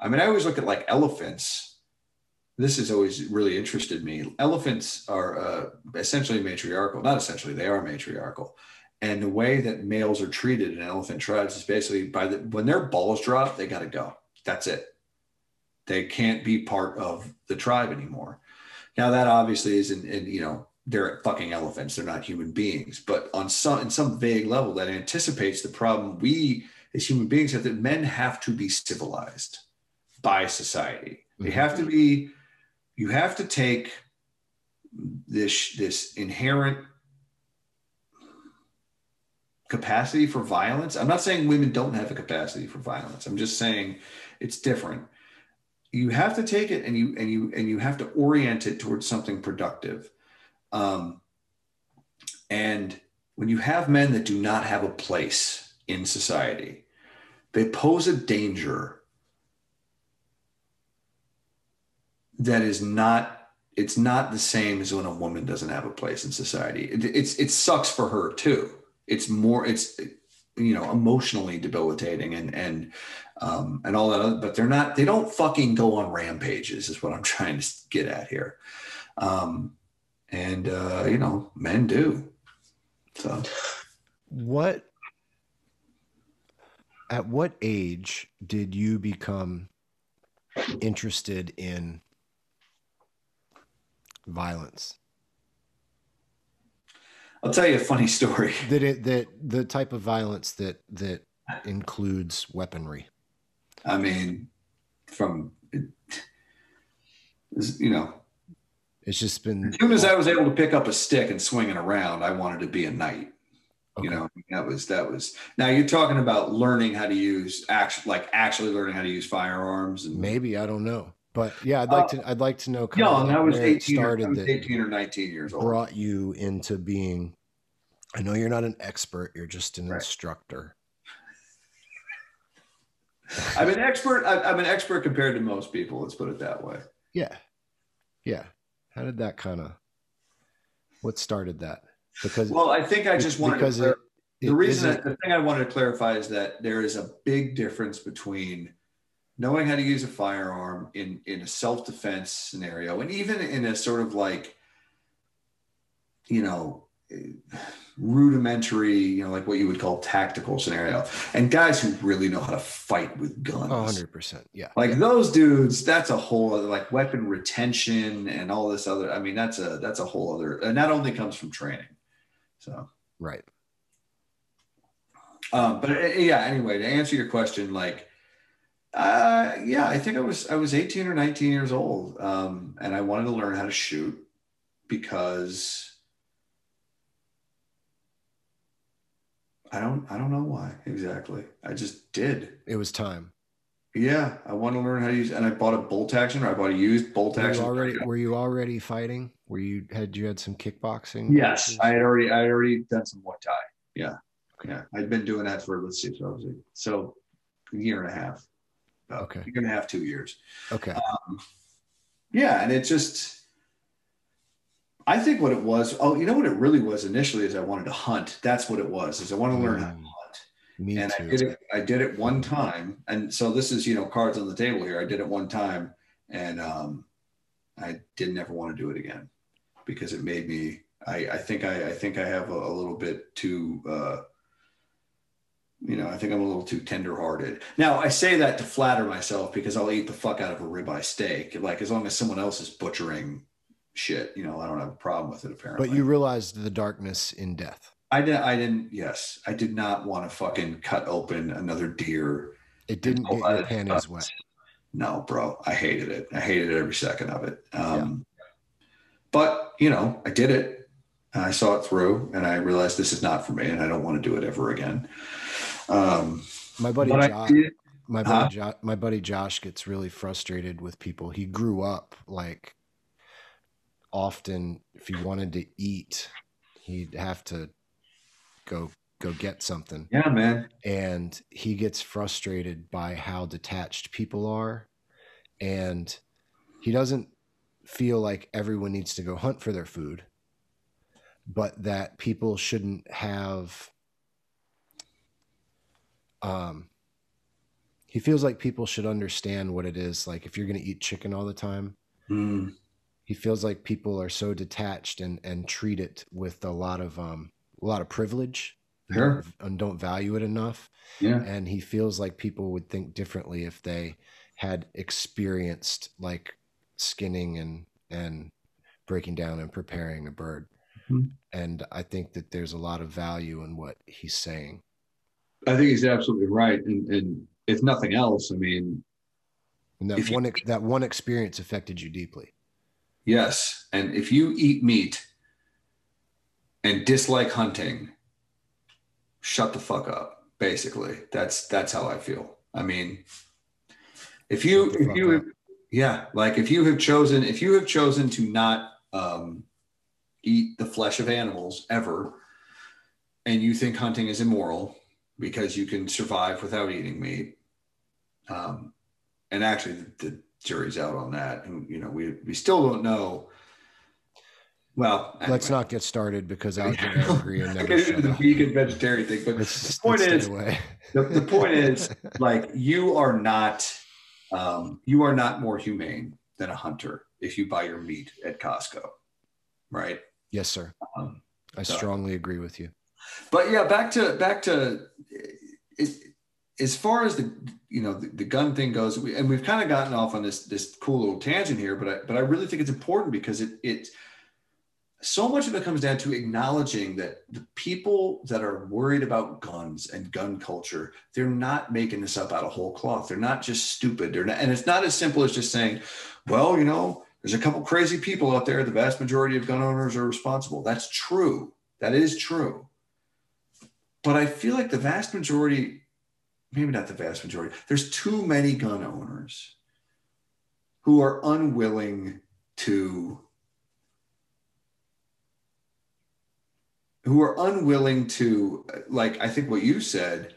always look at like elephants. this has always really interested me. Elephants are essentially matriarchal, not essentially, they are matriarchal. And the way that males are treated in elephant tribes is basically when their balls drop, they got to go. That's it. They can't be part of the tribe anymore. Now that obviously is they're fucking elephants. They're not human beings, but in some vague level that anticipates the problem we as human beings have, that men have to be civilized by society. They have to be, you have to take this inherent capacity for violence. I'm not saying women don't have a capacity for violence. I'm just saying it's different. You have to take it and you have to orient it towards something productive. And when you have men that do not have a place in society, they pose a danger that is not, it's not the same as when a woman doesn't have a place in society. It sucks for her too. It's emotionally debilitating and all that other, but they don't fucking go on rampages is what I'm trying to get at here. Men do. So at what age did you become interested in violence? I'll tell you a funny story. That the type of violence that includes weaponry. I mean, it's just been. As soon as I was able to pick up a stick and swing it around, I wanted to be a knight. Okay. That was. Now you're talking about learning how to use actually learning how to use firearms, and maybe I don't know, but yeah, I'd like to know. Yeah, I was 18 or 19 years old. Brought you into being. I know you're not an expert; you're just an instructor. I'm an expert. I'm an expert compared to most people. Let's put it that way. Yeah, yeah. How did that what started that? The thing I wanted to clarify is that there is a big difference between knowing how to use a firearm in a self-defense scenario, and even in a sort of rudimentary, like what you would call tactical scenario, and guys who really know how to fight with guns. 100%. Yeah. Those dudes, that's a whole other, weapon retention and all this other, that's a whole other, and that only comes from training. So, right. Anyway, to answer your question, I think I was 18 or 19 years old. And I wanted to learn how to shoot because I don't know why exactly. I just did. It was time. Yeah. I want to learn how to use, and I bought a bolt action, or I bought a used bolt action. Were you already fighting? You had some kickboxing? Yes. Classes? I had already done some Muay Thai. Yeah. Okay. Yeah. I'd been doing that for, a year and a half. Okay. A year and a half, 2 years. Okay. And it just, I think what it was, what it really was initially is I wanted to hunt. That's what it was, is I wanted to learn how to hunt. Me and too. I did it one time. And so this is, cards on the table here. I did it one time, and I didn't ever want to do it again, because it made me, I think I have a little bit too, I think I'm a little too tenderhearted. Now I say that to flatter myself, because I'll eat the fuck out of a ribeye steak. As long as someone else is butchering shit, I don't have a problem with it, apparently. But you realized the darkness in death. I did not want to fucking cut open another deer. It didn't get your panties wet. No, bro. I hated it. I hated every second of it. But I did it, and I saw it through, and I realized this is not for me, and I don't want to do it ever again. My buddy Josh gets really frustrated with people. He grew up often, if he wanted to eat, he'd have to go get something. Yeah, man. And he gets frustrated by how detached people are, and he doesn't feel like everyone needs to go hunt for their food, but that people shouldn't have. He feels like people should understand what it is. If you're going to eat chicken all the time, Mm. He feels like people are so detached and treat it with a lot of privilege. Sure. And don't value it enough. Yeah. And he feels like people would think differently if they had experienced like skinning and breaking down and preparing a bird. Mm-hmm. And I think that there's a lot of value in what he's saying. I think he's absolutely right. And if nothing else, I mean, and that one experience affected you deeply. Yes. And if you eat meat and dislike hunting, shut the fuck up. Basically, that's how I feel. I mean, if you have chosen to not eat the flesh of animals ever, and you think hunting is immoral because you can survive without eating meat, and actually the jury's out on that, and you know we still don't know. Well, anyway. Let's not get started because I'll get angry and never shut up. The vegan vegetarian thing, but the point is, like, you are not more humane than a hunter if you buy your meat at Costco, right? Yes, sir. I strongly agree with you. But yeah, back to as far as the gun thing goes, we've kind of gotten off on this cool little tangent here, but I really think it's important because it's so much of it comes down to acknowledging that the people that are worried about guns and gun culture, they're not making this up out of whole cloth. They're not just stupid. And it's not as simple as just saying, well, you know, there's a couple crazy people out there. The vast majority of gun owners are responsible. That's true. That is true. But I feel like the vast majority, maybe not the vast majority, there's too many gun owners who are unwilling to... like I think what you said,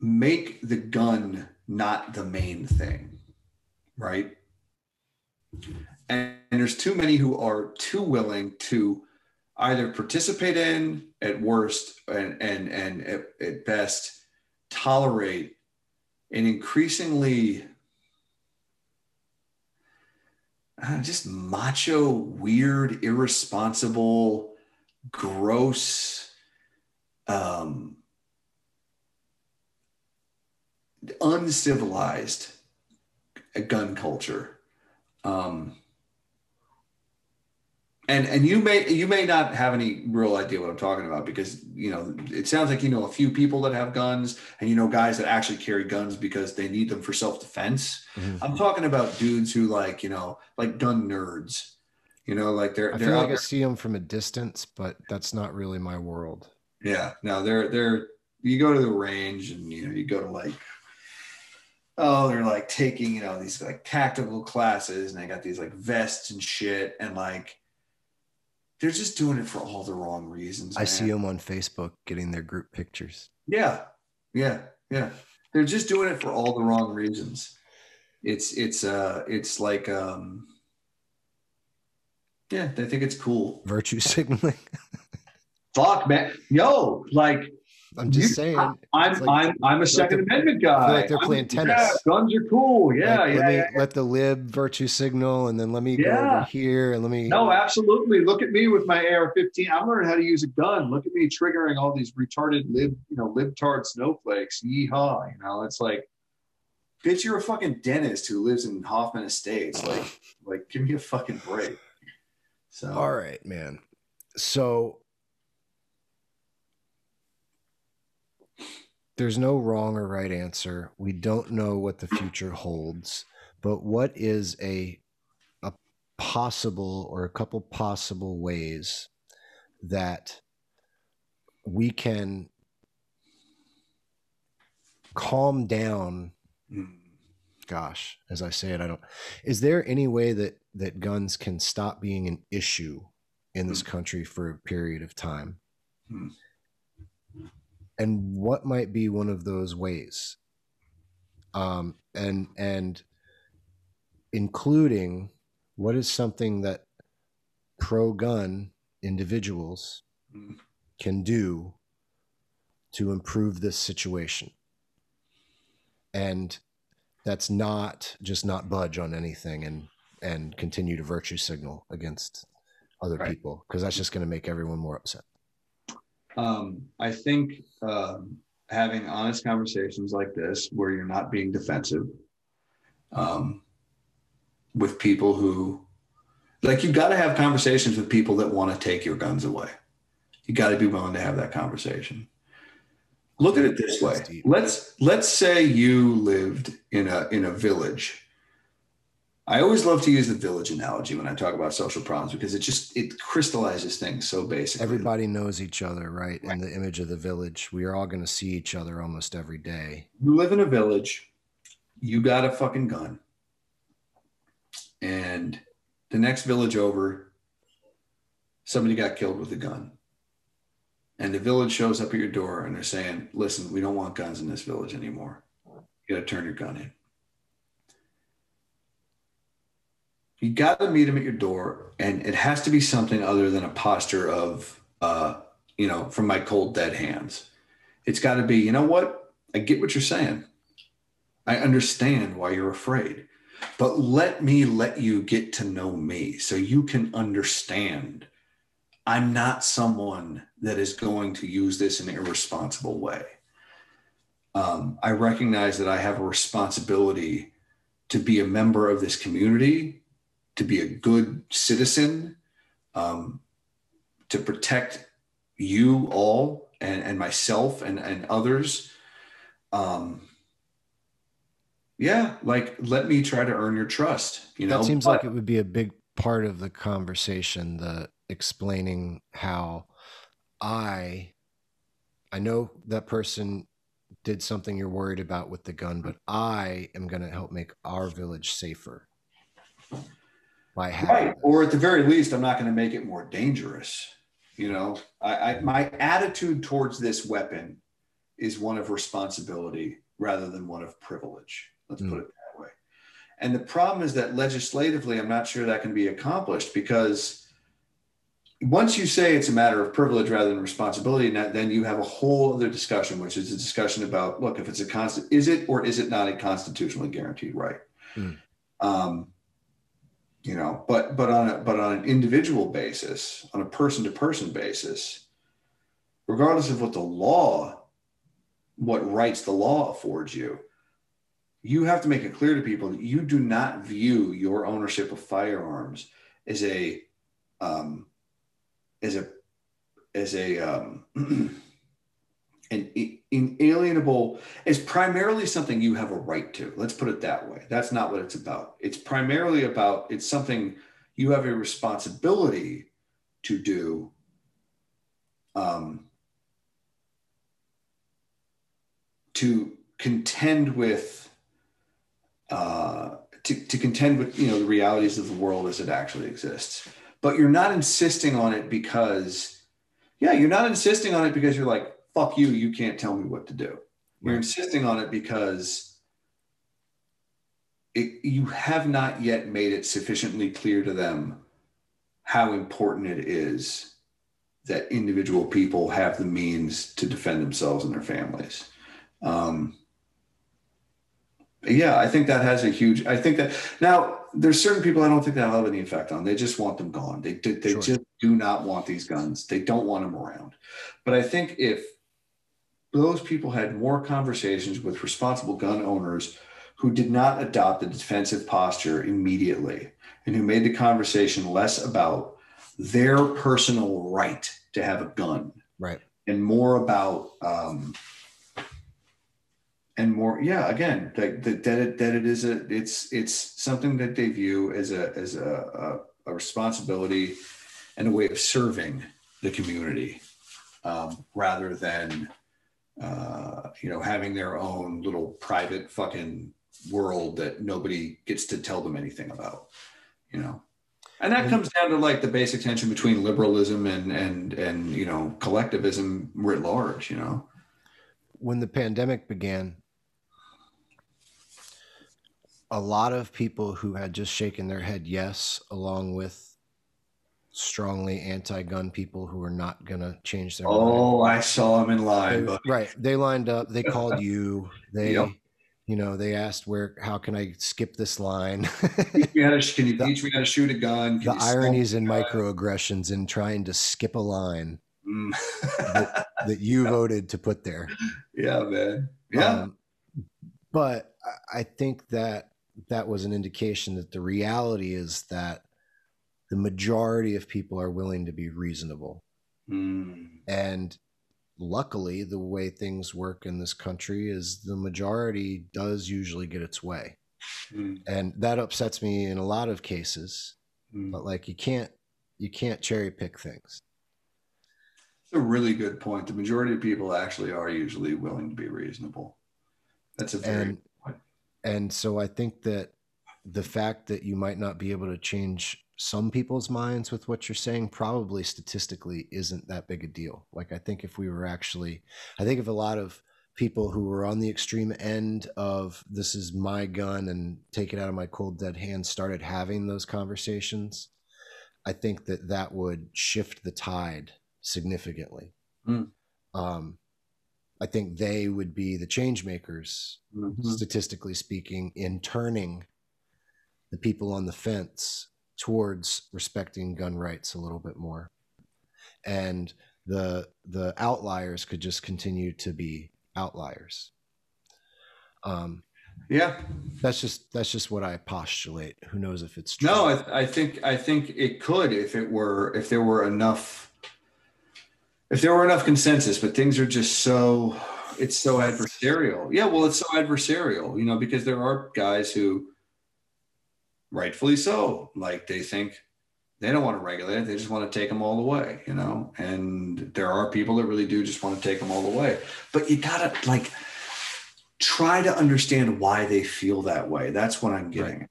make the gun not the main thing, right? And there's too many who are too willing to either participate in, at worst, and at best, tolerate an increasingly just macho, weird, irresponsible, gross, uncivilized gun culture. And you may not have any real idea what I'm talking about because, you know, it sounds like you know a few people that have guns and you know guys that actually carry guns because they need them for self-defense. Mm-hmm. I'm talking about dudes who like, you know, like gun nerds, you know, like they're like I see them from a distance, but that's not really my world. Yeah, no, they're you go to the range and, you know, you go to like, oh, they're like taking, you know, these like tactical classes and they got these like vests and shit and like, they're just doing it for all the wrong reasons. Man. I see them on Facebook getting their group pictures. Yeah. They're just doing it for all the wrong reasons. It's like, yeah, they think it's cool. Virtue signaling. Fuck, man. Yo, like. I'm just saying. I'm a Second Amendment guy. I feel like they're playing tennis. Yeah, guns are cool. Yeah, like, let the lib virtue signal, and then let me go over here, and let me. No, absolutely. Look at me with my AR-15. I'm learning how to use a gun. Look at me triggering all these retarded libtard snowflakes. Yeehaw! You know, it's like, bitch, you're a fucking dentist who lives in Hoffman Estates. Like, give me a fucking break. So. All right, man. So. There's no wrong or right answer. We don't know what the future holds, but what is a possible or a couple possible ways that we can calm down? Gosh, as I say it, is there any way that guns can stop being an issue in this country for a period of time? And what might be one of those ways, and including what is something that pro-gun individuals can do to improve this situation. And that's not just not budge on anything and continue to virtue signal against other right. people, because that's just going to make everyone more upset. I think having honest conversations like this, where you're not being defensive with people who, like, you've got to have conversations with people that want to take your guns away. You got to be willing to have that conversation. Look at it this way. Let's say you lived in a village. I always love to use the village analogy when I talk about social problems, because it crystallizes things so basically. Everybody knows each other, right? In the image of the village, we are all going to see each other almost every day. You live in a village, you got a fucking gun, and the next village over, somebody got killed with a gun. And the village shows up at your door and they're saying, listen, we don't want guns in this village anymore. You got to turn your gun in. You got to meet them at your door. And it has to be something other than a posture of, from my cold, dead hands. It's got to be, you know what? I get what you're saying. I understand why you're afraid, but let me let you get to know me so you can understand I'm not someone that is going to use this in an irresponsible way. I recognize that I have a responsibility to be a member of this community, to be a good citizen, to protect you all and myself and others. Let me try to earn your trust. That seems like it would be a big part of the conversation, the explaining how I know that person did something you're worried about with the gun, but I am going to help make our village safer. Right. Or at the very least, I'm not going to make it more dangerous. My attitude towards this weapon is one of responsibility rather than one of privilege. Let's put it that way. And the problem is that legislatively, I'm not sure that can be accomplished, because once you say it's a matter of privilege rather than responsibility, then you have a whole other discussion, which is a discussion about, look, if it's a constant, is it or is it not a constitutionally guaranteed right? But on an individual basis, on a person-to-person basis, regardless of what rights the law affords you, you have to make it clear to people that you do not view your ownership of firearms as an inalienable, is primarily something you have a right to. Let's put it that way. That's not what it's about. It's primarily about, it's something you have a responsibility to do. To contend with, the realities of the world as it actually exists. But you're not insisting on it because you're like, fuck you, you can't tell me what to do. You're insisting on it because you have not yet made it sufficiently clear to them how important it is that individual people have the means to defend themselves and their families. I think that has a huge, I think that now there's certain people I don't think that'll have any effect on. They just want them gone. They just do not want these guns. They don't want them around. But I think if those people had more conversations with responsible gun owners who did not adopt a defensive posture immediately and who made the conversation less about their personal right to have a gun, right, and more about, it's something that they view as a responsibility and a way of serving the community, rather than, having their own little private fucking world that nobody gets to tell them anything about, And that comes down to the basic tension between liberalism and collectivism writ large, When the pandemic began, a lot of people who had just shaken their head yes, along with strongly anti-gun people who were not going to change their mind. I saw them in line. Right. They lined up. They called you. They You know, they asked how can I skip this line? Can you teach me how to shoot a gun? The ironies and microaggressions in trying to skip a line that you voted to put there. Yeah, man. Yeah. But I think that that was an indication that the reality is that the majority of people are willing to be reasonable. And luckily, the way things work in this country is the majority does usually get its way. And that upsets me in a lot of cases, but like you can't cherry pick things. It's a really good point. The majority of people actually are usually willing to be reasonable. That's a very good point. And so I think that the fact that you might not be able to change some people's minds with what you're saying probably statistically isn't that big a deal. Like, I think if we were actually, I think if a lot of people who were on the extreme end of this is my gun and take it out of my cold dead hand started having those conversations, I think that that would shift the tide significantly. I think they would be the change makers, statistically speaking, in turning the people on the fence towards respecting gun rights a little bit more. And the outliers could just continue to be outliers. Yeah, that's just what I postulate. Who knows if it's true? No, I think it could if there were enough consensus, but things are just so, it's so adversarial. Yeah, well, it's so adversarial, you know, because there are guys who, rightfully so, like they think they don't want to regulate it. They just want to take them all away, you know? And there are people that really do just want to take them all away, but you gotta like try to understand why they feel that way. That's what I'm getting. Right.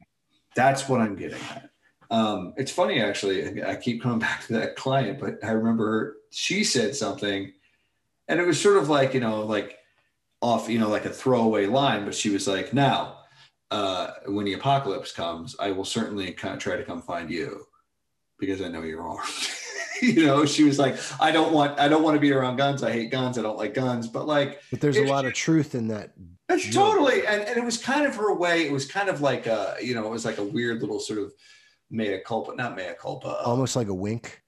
That's what I'm getting at. It's funny, actually, I keep coming back to that client, but I remember she said something and it was sort of like, you know, like off, you know, like a throwaway line, but she was like, now, when the apocalypse comes, I will certainly try to come find you because I know you're armed. You know, she was like, I don't want to be around guns. I hate guns. I don't like guns. But like, but there's a lot of truth in that. Totally. And it was kind of her way. It was kind of like a, you know, it was like a weird little sort of mea culpa, not mea culpa. Almost like a wink.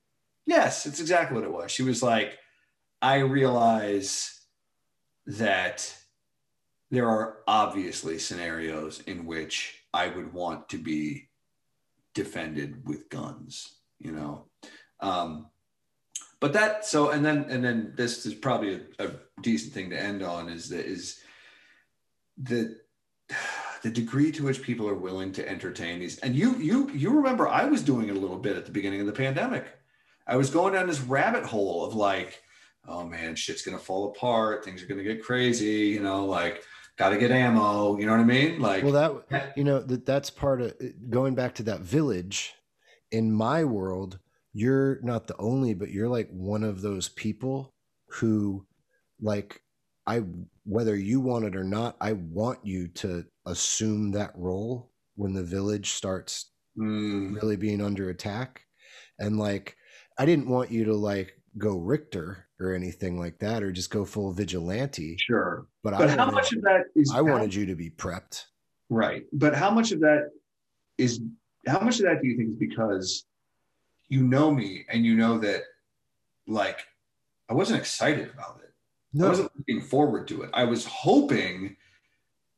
Yes, it's exactly what it was. She was like, I realize that there are obviously scenarios in which I would want to be defended with guns, you know? But that, so, and then this is probably a decent thing to end on is the degree to which people are willing to entertain these. And you remember I was doing it a little bit at the beginning of the pandemic. I was going down this rabbit hole of like, oh man, shit's going to fall apart. Things are going to get crazy, you know, like, got to get ammo. You know what I mean? Like, well, that, you know, that's part of going back to that village. In my world, you're not the only, but you're like one of those people who, like, whether you want it or not, I want you to assume that role when the village starts really being under attack. And like, I didn't want you to like go Richter or anything like that, or just go full vigilante. Sure. But how much of that is, I wanted you to be prepped. Right. But how much of that do you think is because you know me and you know that like, I wasn't excited about it. No. I wasn't looking forward to it. I was hoping,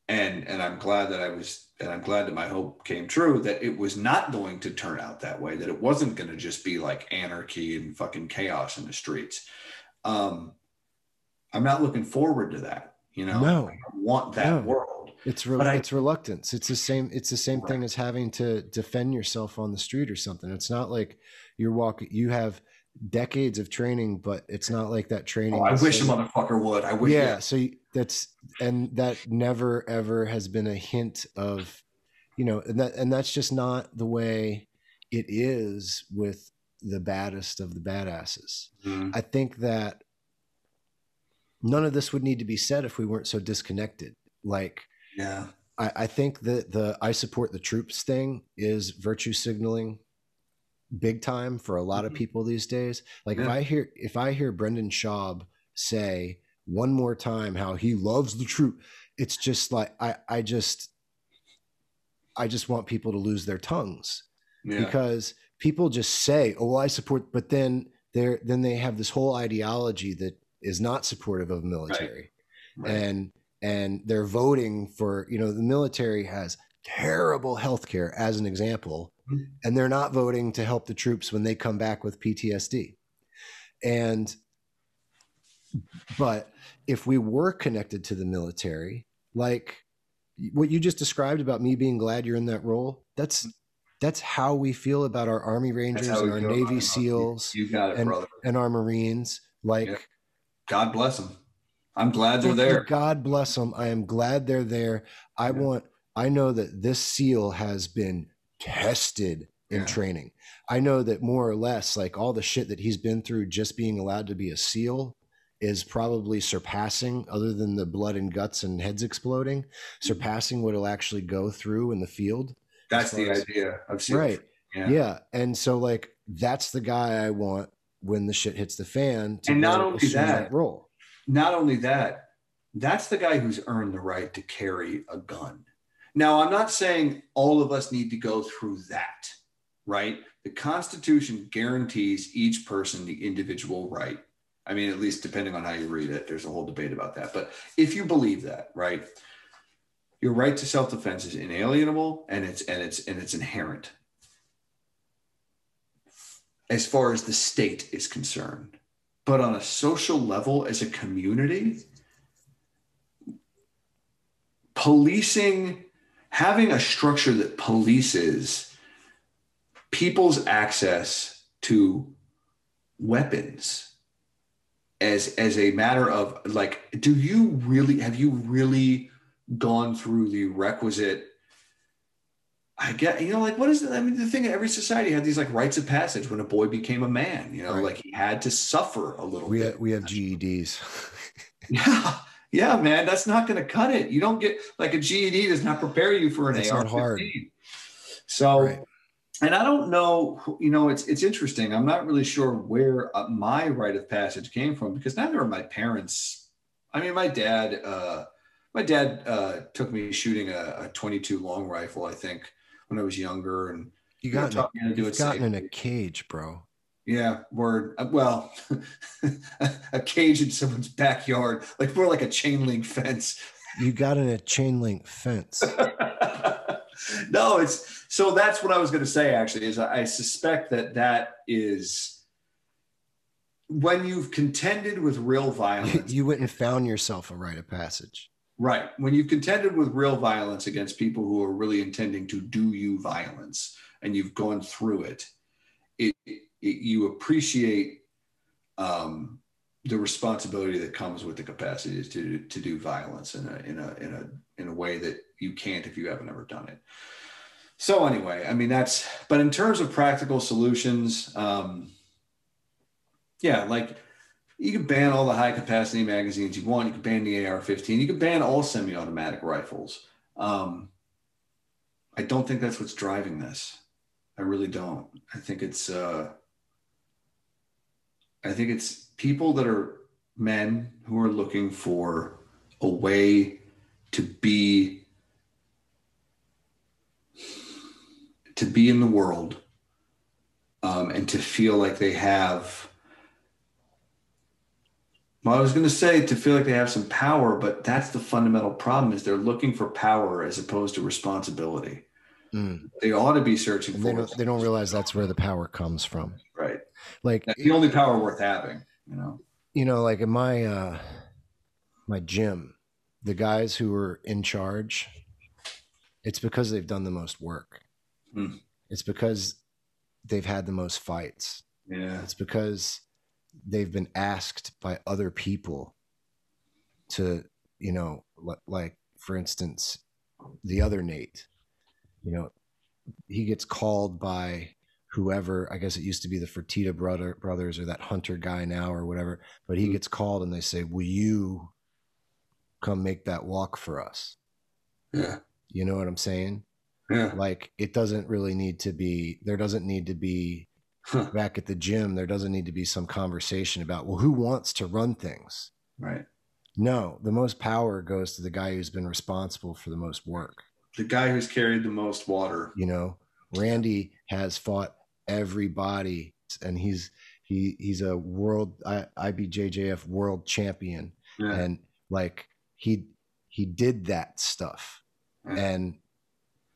and I'm glad that my hope came true, that it was not going to turn out that way, that it wasn't going to just be like anarchy and fucking chaos in the streets. I'm not looking forward to that, you know. No. I don't want that world. It's reluctance. It's the same right. thing as having to defend yourself on the street or something. It's not like you're walking, you have decades of training, but it's not like that training. I wish a motherfucker would. I wish. Yeah. So that's, and that never ever has been a hint of, you know, and that's just not the way it is with the baddest of the badasses. I think that none of this would need to be said if we weren't so disconnected. Like, yeah, I think that the I support the troops thing is virtue signaling big time for a lot of people these days. Like, if I hear Brendan Schaub say one more time how he loves the troop, It's just like, I just want people to lose their tongues, because people just say, oh, well, I support, but then they have this whole ideology that is not supportive of military. Right. Right. And they're voting for, you know, the military has terrible healthcare as an example, and they're not voting to help the troops when they come back with PTSD. But if we were connected to the military, like what you just described about me being glad you're in that role, that's how we feel about our Army Rangers and our Navy SEALs and our Marines. Like, yep. God bless them. I'm glad they're there. God bless them. I am glad they're there. I know that this SEAL has been tested in training. I know that more or less, like, all the shit that he's been through just being allowed to be a SEAL is probably surpassing, other than the blood and guts and heads exploding, surpassing what he'll actually go through in the field. That's the idea. I've seen. Right. Yeah. And so, like, that's the guy I want when the shit hits the fan. And not only that role. Not only that, that's the guy who's earned the right to carry a gun. Now, I'm not saying all of us need to go through that, right? The Constitution guarantees each person the individual right. I mean, at least depending on how you read it, there's a whole debate about that. But if you believe that, right, your right to self-defense is inalienable, and it's inherent as far as the state is concerned. But on a social level, as a community, policing, having a structure that polices people's access to weapons as a matter of, like, have you really gone through the requisite, I get, you know, like, what is it? I mean, the thing, every society had these, like, rites of passage when a boy became a man, you know, right. Like, he had to suffer a little bit. We have GEDs. Yeah, man, that's not going to cut it. You don't get, like, a GED does not prepare you for an AR-15. Not hard. So, right. And I don't know, you know, it's interesting. I'm not really sure where my rite of passage came from, because neither of my parents, I mean, my dad took me shooting a 22 long rifle, I think, when I was younger. And you got taught me how to do it safely. In a cage, bro. Yeah, word. Well, a cage in someone's backyard, like more like a chain link fence. You got in a chain link fence. No, it's so that's what I was going to say, actually, is I suspect that is when you've contended with real violence. You went and found yourself a rite of passage. Right. When you've contended with real violence against people who are really intending to do you violence, and you've gone through it, you appreciate the responsibility that comes with the capacity to do violence in a way that you can't if you haven't ever done it. So anyway, I mean, but in terms of practical solutions, like, you can ban all the high capacity magazines you want. You can ban the AR-15. You can ban all semi-automatic rifles. I don't think that's what's driving this. I really don't. I think it's people that are men who are looking for a way to be in the world, and to feel like they have, well, I was going to say to feel like they have some power, but that's the fundamental problem, is they're looking for power as opposed to responsibility. They ought to be searching for it. They don't realize that's where the power comes from. Right. Like, that's the only power worth having, you know? You know, like in my gym, the guys who are in charge, it's because they've done the most work. It's because they've had the most fights. Yeah. It's because they've been asked by other people to, you know, like, for instance, the other Nate, you know, he gets called by whoever, I guess it used to be the Fertitta brothers or that Hunter guy now or whatever, but he gets called and they say, will you come make that walk for us? Yeah. You know what I'm saying? Yeah. Like, it doesn't really need to be, there doesn't need to be back at the gym. There doesn't need to be some conversation about, well, who wants to run things? Right. No, the most power goes to the guy who's been responsible for the most work. The guy who's carried the most water. You know, Randy has fought everybody, and he's a world IBJJF world champion. Yeah. And like he did that stuff. Yeah.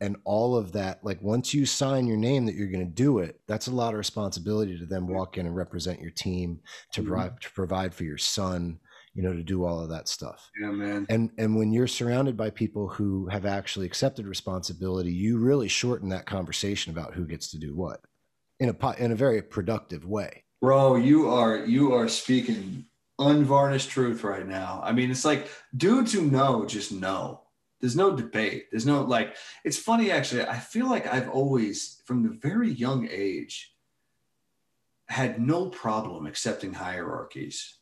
And all of that, like once you sign your name that you're going to do it, that's a lot of responsibility to then walk in and represent your team, to provide for your son, you know, to do all of that stuff. Yeah, man. And when you're surrounded by people who have actually accepted responsibility, you really shorten that conversation about who gets to do what in a very productive way. Bro, you are speaking unvarnished truth right now. I mean, it's like dudes who know just know. There's no debate. There's no, like, it's funny, actually. I feel like I've always, from the very young age, had no problem accepting hierarchies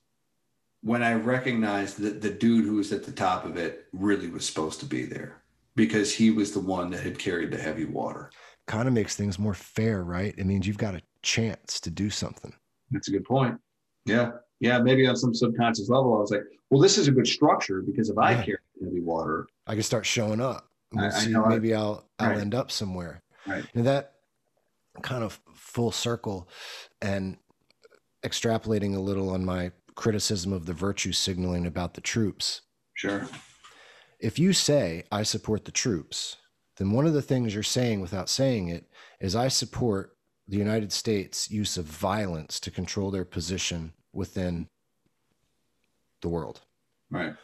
when I recognized that the dude who was at the top of it really was supposed to be there because he was the one that had carried the heavy water. Kind of makes things more fair, right? It means you've got a chance to do something. That's a good point. Yeah. Yeah, maybe on some subconscious level, I was like, well, this is a good structure because if I carry heavy water, I can start showing up. We'll see, maybe I'll end up somewhere. Right. And that kind of full circle and extrapolating a little on my criticism of the virtue signaling about the troops. Sure. If you say, I support the troops, then one of the things you're saying without saying it is I support the United States' use of violence to control their position within the world, right,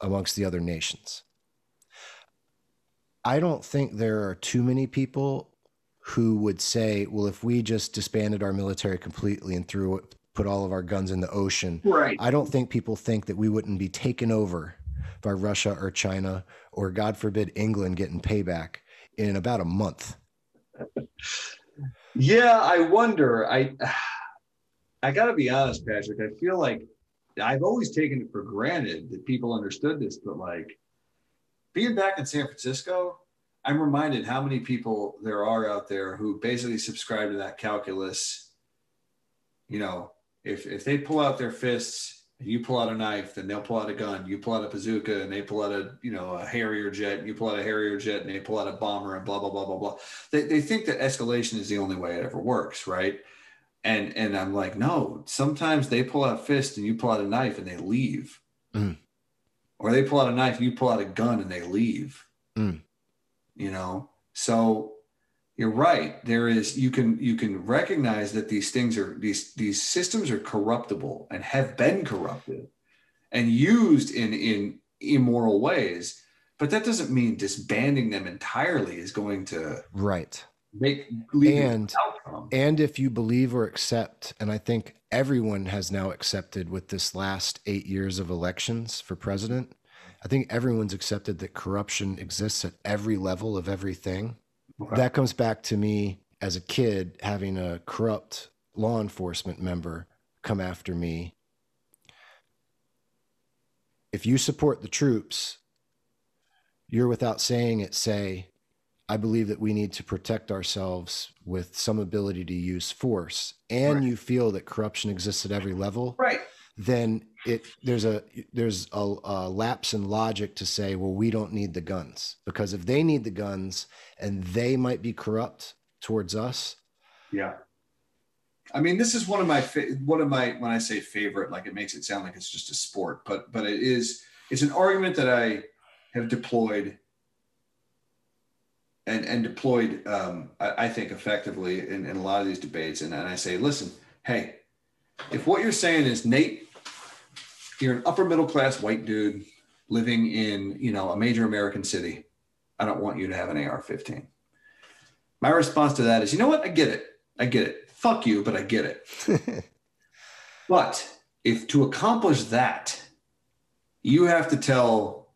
amongst the other nations. I don't think there are too many people who would say, well, if we just disbanded our military completely and put all of our guns in the ocean, right? I don't think people think that we wouldn't be taken over by Russia or China or, God forbid, England getting payback in about a month. Yeah, I wonder. I got to be honest, Patrick, I feel like I've always taken it for granted that people understood this, but like being back in San Francisco, I'm reminded how many people there are out there who basically subscribe to that calculus. You know, if they pull out their fists and you pull out a knife, then they'll pull out a gun, you pull out a bazooka and they pull out a, you know, a Harrier jet, and you pull out a Harrier jet and they pull out a bomber and blah, blah, blah, blah, blah. They think that escalation is the only way it ever works, right? And I'm like, no, sometimes they pull out a fist and you pull out a knife and they leave. Mm. Or they pull out a knife and you pull out a gun and they leave. Mm. You know, so you're right. There is, you can recognize that these things are, these systems are corruptible and have been corrupted and used in immoral ways, but that doesn't mean disbanding them entirely is going to, right, and if you believe or accept, and I think everyone has now accepted with this last 8 years of elections for president, I think everyone's accepted that corruption exists at every level of everything. Okay. That comes back to me as a kid having a corrupt law enforcement member come after me. If you support the troops, you're without saying it, say, I believe that we need to protect ourselves with some ability to use force, and right, you feel that corruption exists at every level, right? Then there's a lapse in logic to say, well, we don't need the guns, because if they need the guns and they might be corrupt towards us. Yeah. I mean, this is one of my, when I say favorite, like it makes it sound like it's just a sport, but it is, it's an argument that I have deployed and deployed, I think, effectively in a lot of these debates. And I say, listen, hey, if what you're saying is, Nate, you're an upper middle class white dude living in, you know, a major American city, I don't want you to have an AR-15. My response to that is, you know what? I get it. Fuck you, but I get it. But if to accomplish that, you have to tell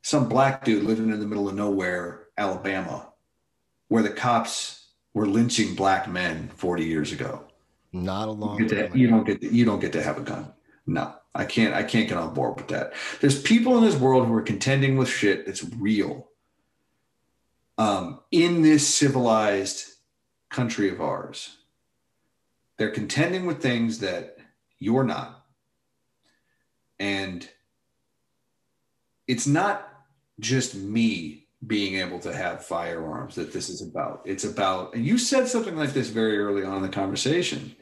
some black dude living in the middle of nowhere, Alabama, where the cops were lynching black men 40 years ago. Not a long time. You don't get to have a gun. No, I can't get on board with that. There's people in this world who are contending with shit that's real. In this civilized country of ours, they're contending with things that you're not. And it's not just me being able to have firearms that this is about. It's about, and you said something like this very early on in the conversation,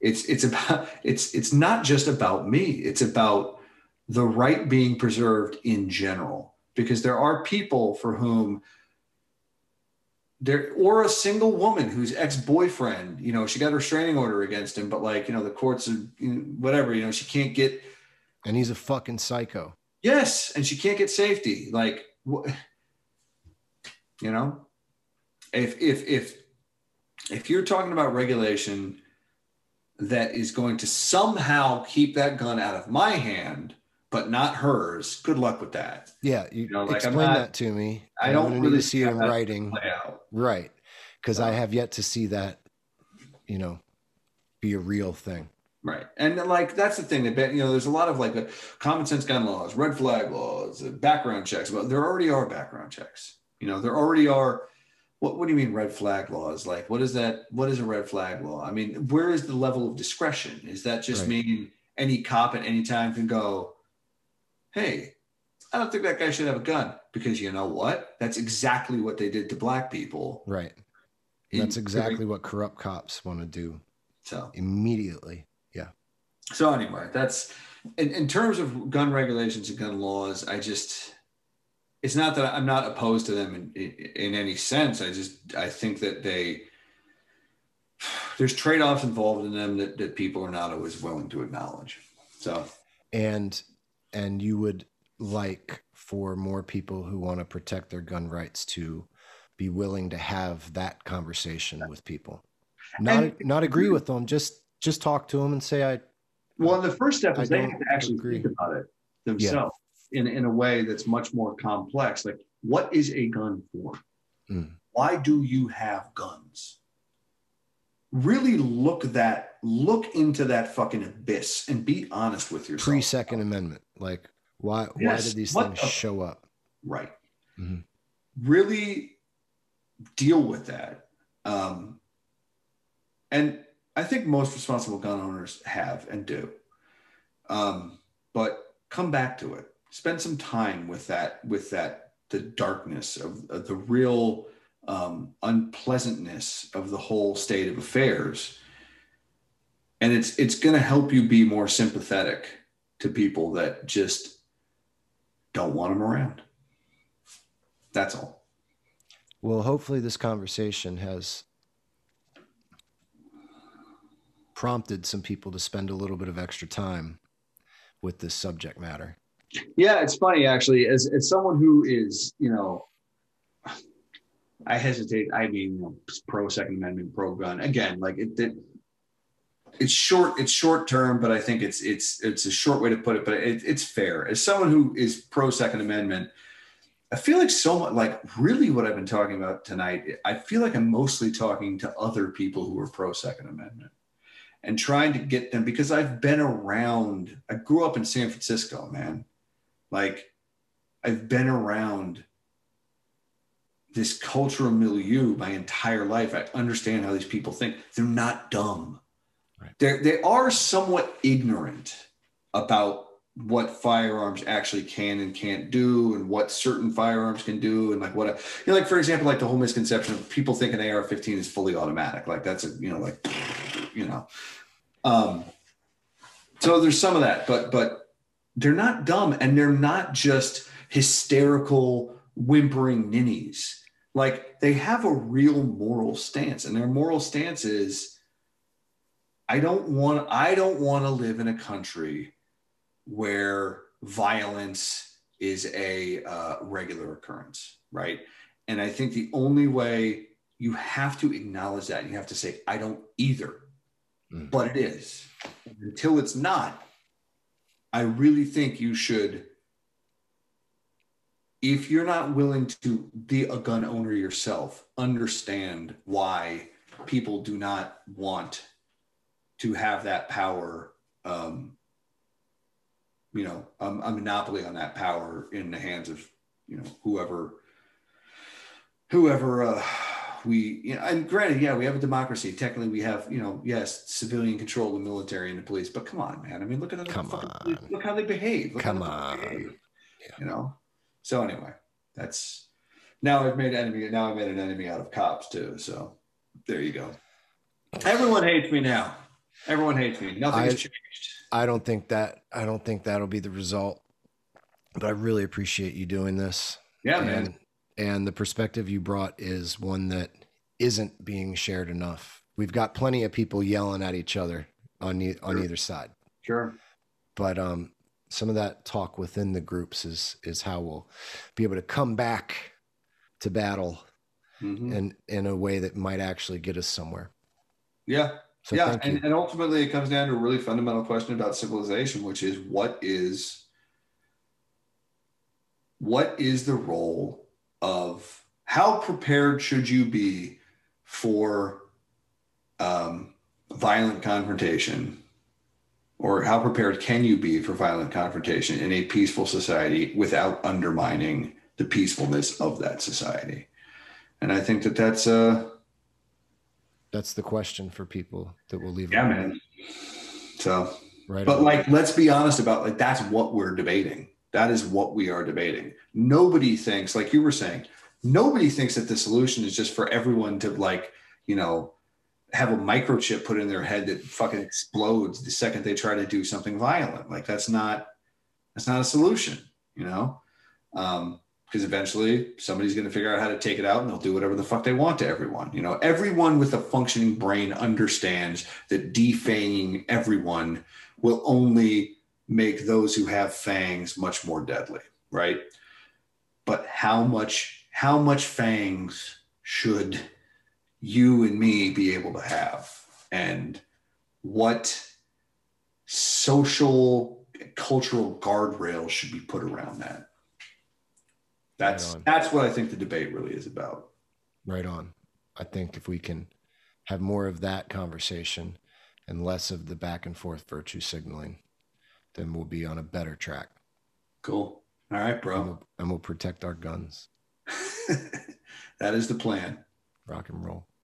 it's not just about me. It's about the right being preserved in general, because there are people for whom there, or a single woman whose ex-boyfriend, you know, she got a restraining order against him, but like, you know, the courts, are, you know, whatever, you know, she can't get. And he's a fucking psycho. Yes. And she can't get safety. Like, you know, if you're talking about regulation that is going to somehow keep that gun out of my hand, but not hers, good luck with that. Yeah. You know, like, explain that to me. I don't really see it in writing. Right. Because I have yet to see that, you know, be a real thing. Right. And like, that's the thing that, you know, there's a lot of like common sense gun laws, red flag laws, background checks, but there already are background checks. You know, there already are. What do you mean red flag laws? Like, what is that? What is a red flag law? I mean, where is the level of discretion? Is that just mean any cop at any time can go, hey, I don't think that guy should have a gun, because you know what? That's exactly what they did to black people. Right. That's exactly what corrupt cops want to do. So immediately. Yeah. So anyway, that's in terms of gun regulations and gun laws, I just, it's not that I'm not opposed to them in any sense. I think that there's trade-offs involved in them that people are not always willing to acknowledge. So, and you would like for more people who want to protect their gun rights to be willing to have that conversation with people, not agree with them. Just talk to them and say, well, the first step is they have to actually agree. Think about it themselves. Yeah. In a way that's much more complex. Like, what is a gun for? Mm. Why do you have guns? Really look into that fucking abyss and be honest with yourself. Pre-Second Amendment. Like, why did these things show up? Right. Mm-hmm. Really deal with that. And I think most responsible gun owners have and do. But come back to it. Spend some time with that, the darkness of the real unpleasantness of the whole state of affairs. And it's going to help you be more sympathetic to people that just don't want them around. That's all. Well, hopefully this conversation has prompted some people to spend a little bit of extra time with this subject matter. Yeah, it's funny actually. As someone who is, you know, I hesitate. I mean, pro Second Amendment, pro gun. Again, like it's short term, but I think it's a short way to put it. But it's fair. As someone who is pro Second Amendment, I feel like so much, like really what I've been talking about tonight, I feel like I'm mostly talking to other people who are pro Second Amendment and trying to get them, because I've been around. I grew up in San Francisco, man. Like, I've been around this cultural milieu my entire life. I understand how these people think. They're not dumb. Right. They are somewhat ignorant about what firearms actually can and can't do, and what certain firearms can do, and like what, you know, like for example, like the whole misconception of people thinking an AR-15 is fully automatic. Like that's a, you know, like, you know. So there's some of that, but. They're not dumb, and they're not just hysterical, whimpering ninnies. Like, they have a real moral stance, and their moral stance is, I don't want to live in a country where violence is a regular occurrence, right? And I think the only way, you have to acknowledge that, and you have to say, I don't either, but it is. And until it's not, I really think you should, if you're not willing to be a gun owner yourself, understand why people do not want to have that power, you know, a monopoly on that power in the hands of, you know, whoever, we, you know, and granted, yeah, we have a democracy. Technically, we have, you know, yes, civilian control of the military and the police. But come on, man. I mean, look at that. Look how they behave. Come on. Yeah. You know, So anyway, that's, now I've made an enemy out of cops too. So there you go. Everyone hates me now. Everyone hates me. Nothing has changed. I don't think that'll be the result, but I really appreciate you doing this. Yeah, man. And the perspective you brought is one that isn't being shared enough. We've got plenty of people yelling at each other on either side. Sure. But some of that talk within the groups is how we'll be able to come back to battle and in a way that might actually get us somewhere. Yeah. So yeah. And ultimately it comes down to a really fundamental question about civilization, which is what is the role of, how prepared should you be for violent confrontation, or how prepared can you be for violent confrontation in a peaceful society without undermining the peacefulness of that society? And I think that that's the question for people that will leave. Yeah, man. So, right. But like, let's be honest about like, that's what we're debating. That is what we are debating. Nobody thinks, like you were saying, nobody thinks that the solution is just for everyone to like, you know, have a microchip put in their head that fucking explodes the second they try to do something violent. Like that's not a solution, you know? Because eventually somebody's going to figure out how to take it out and they'll do whatever the fuck they want to everyone. You know, everyone with a functioning brain understands that defanging everyone will only make those who have fangs much more deadly, right? But how much fangs should you and me be able to have? And what social, cultural guardrails should be put around that? That's what I think the debate really is about. Right on. I think if we can have more of that conversation and less of the back and forth virtue signaling, then we'll be on a better track. Cool. All right, bro. And we'll protect our guns. That is the plan. Rock and roll.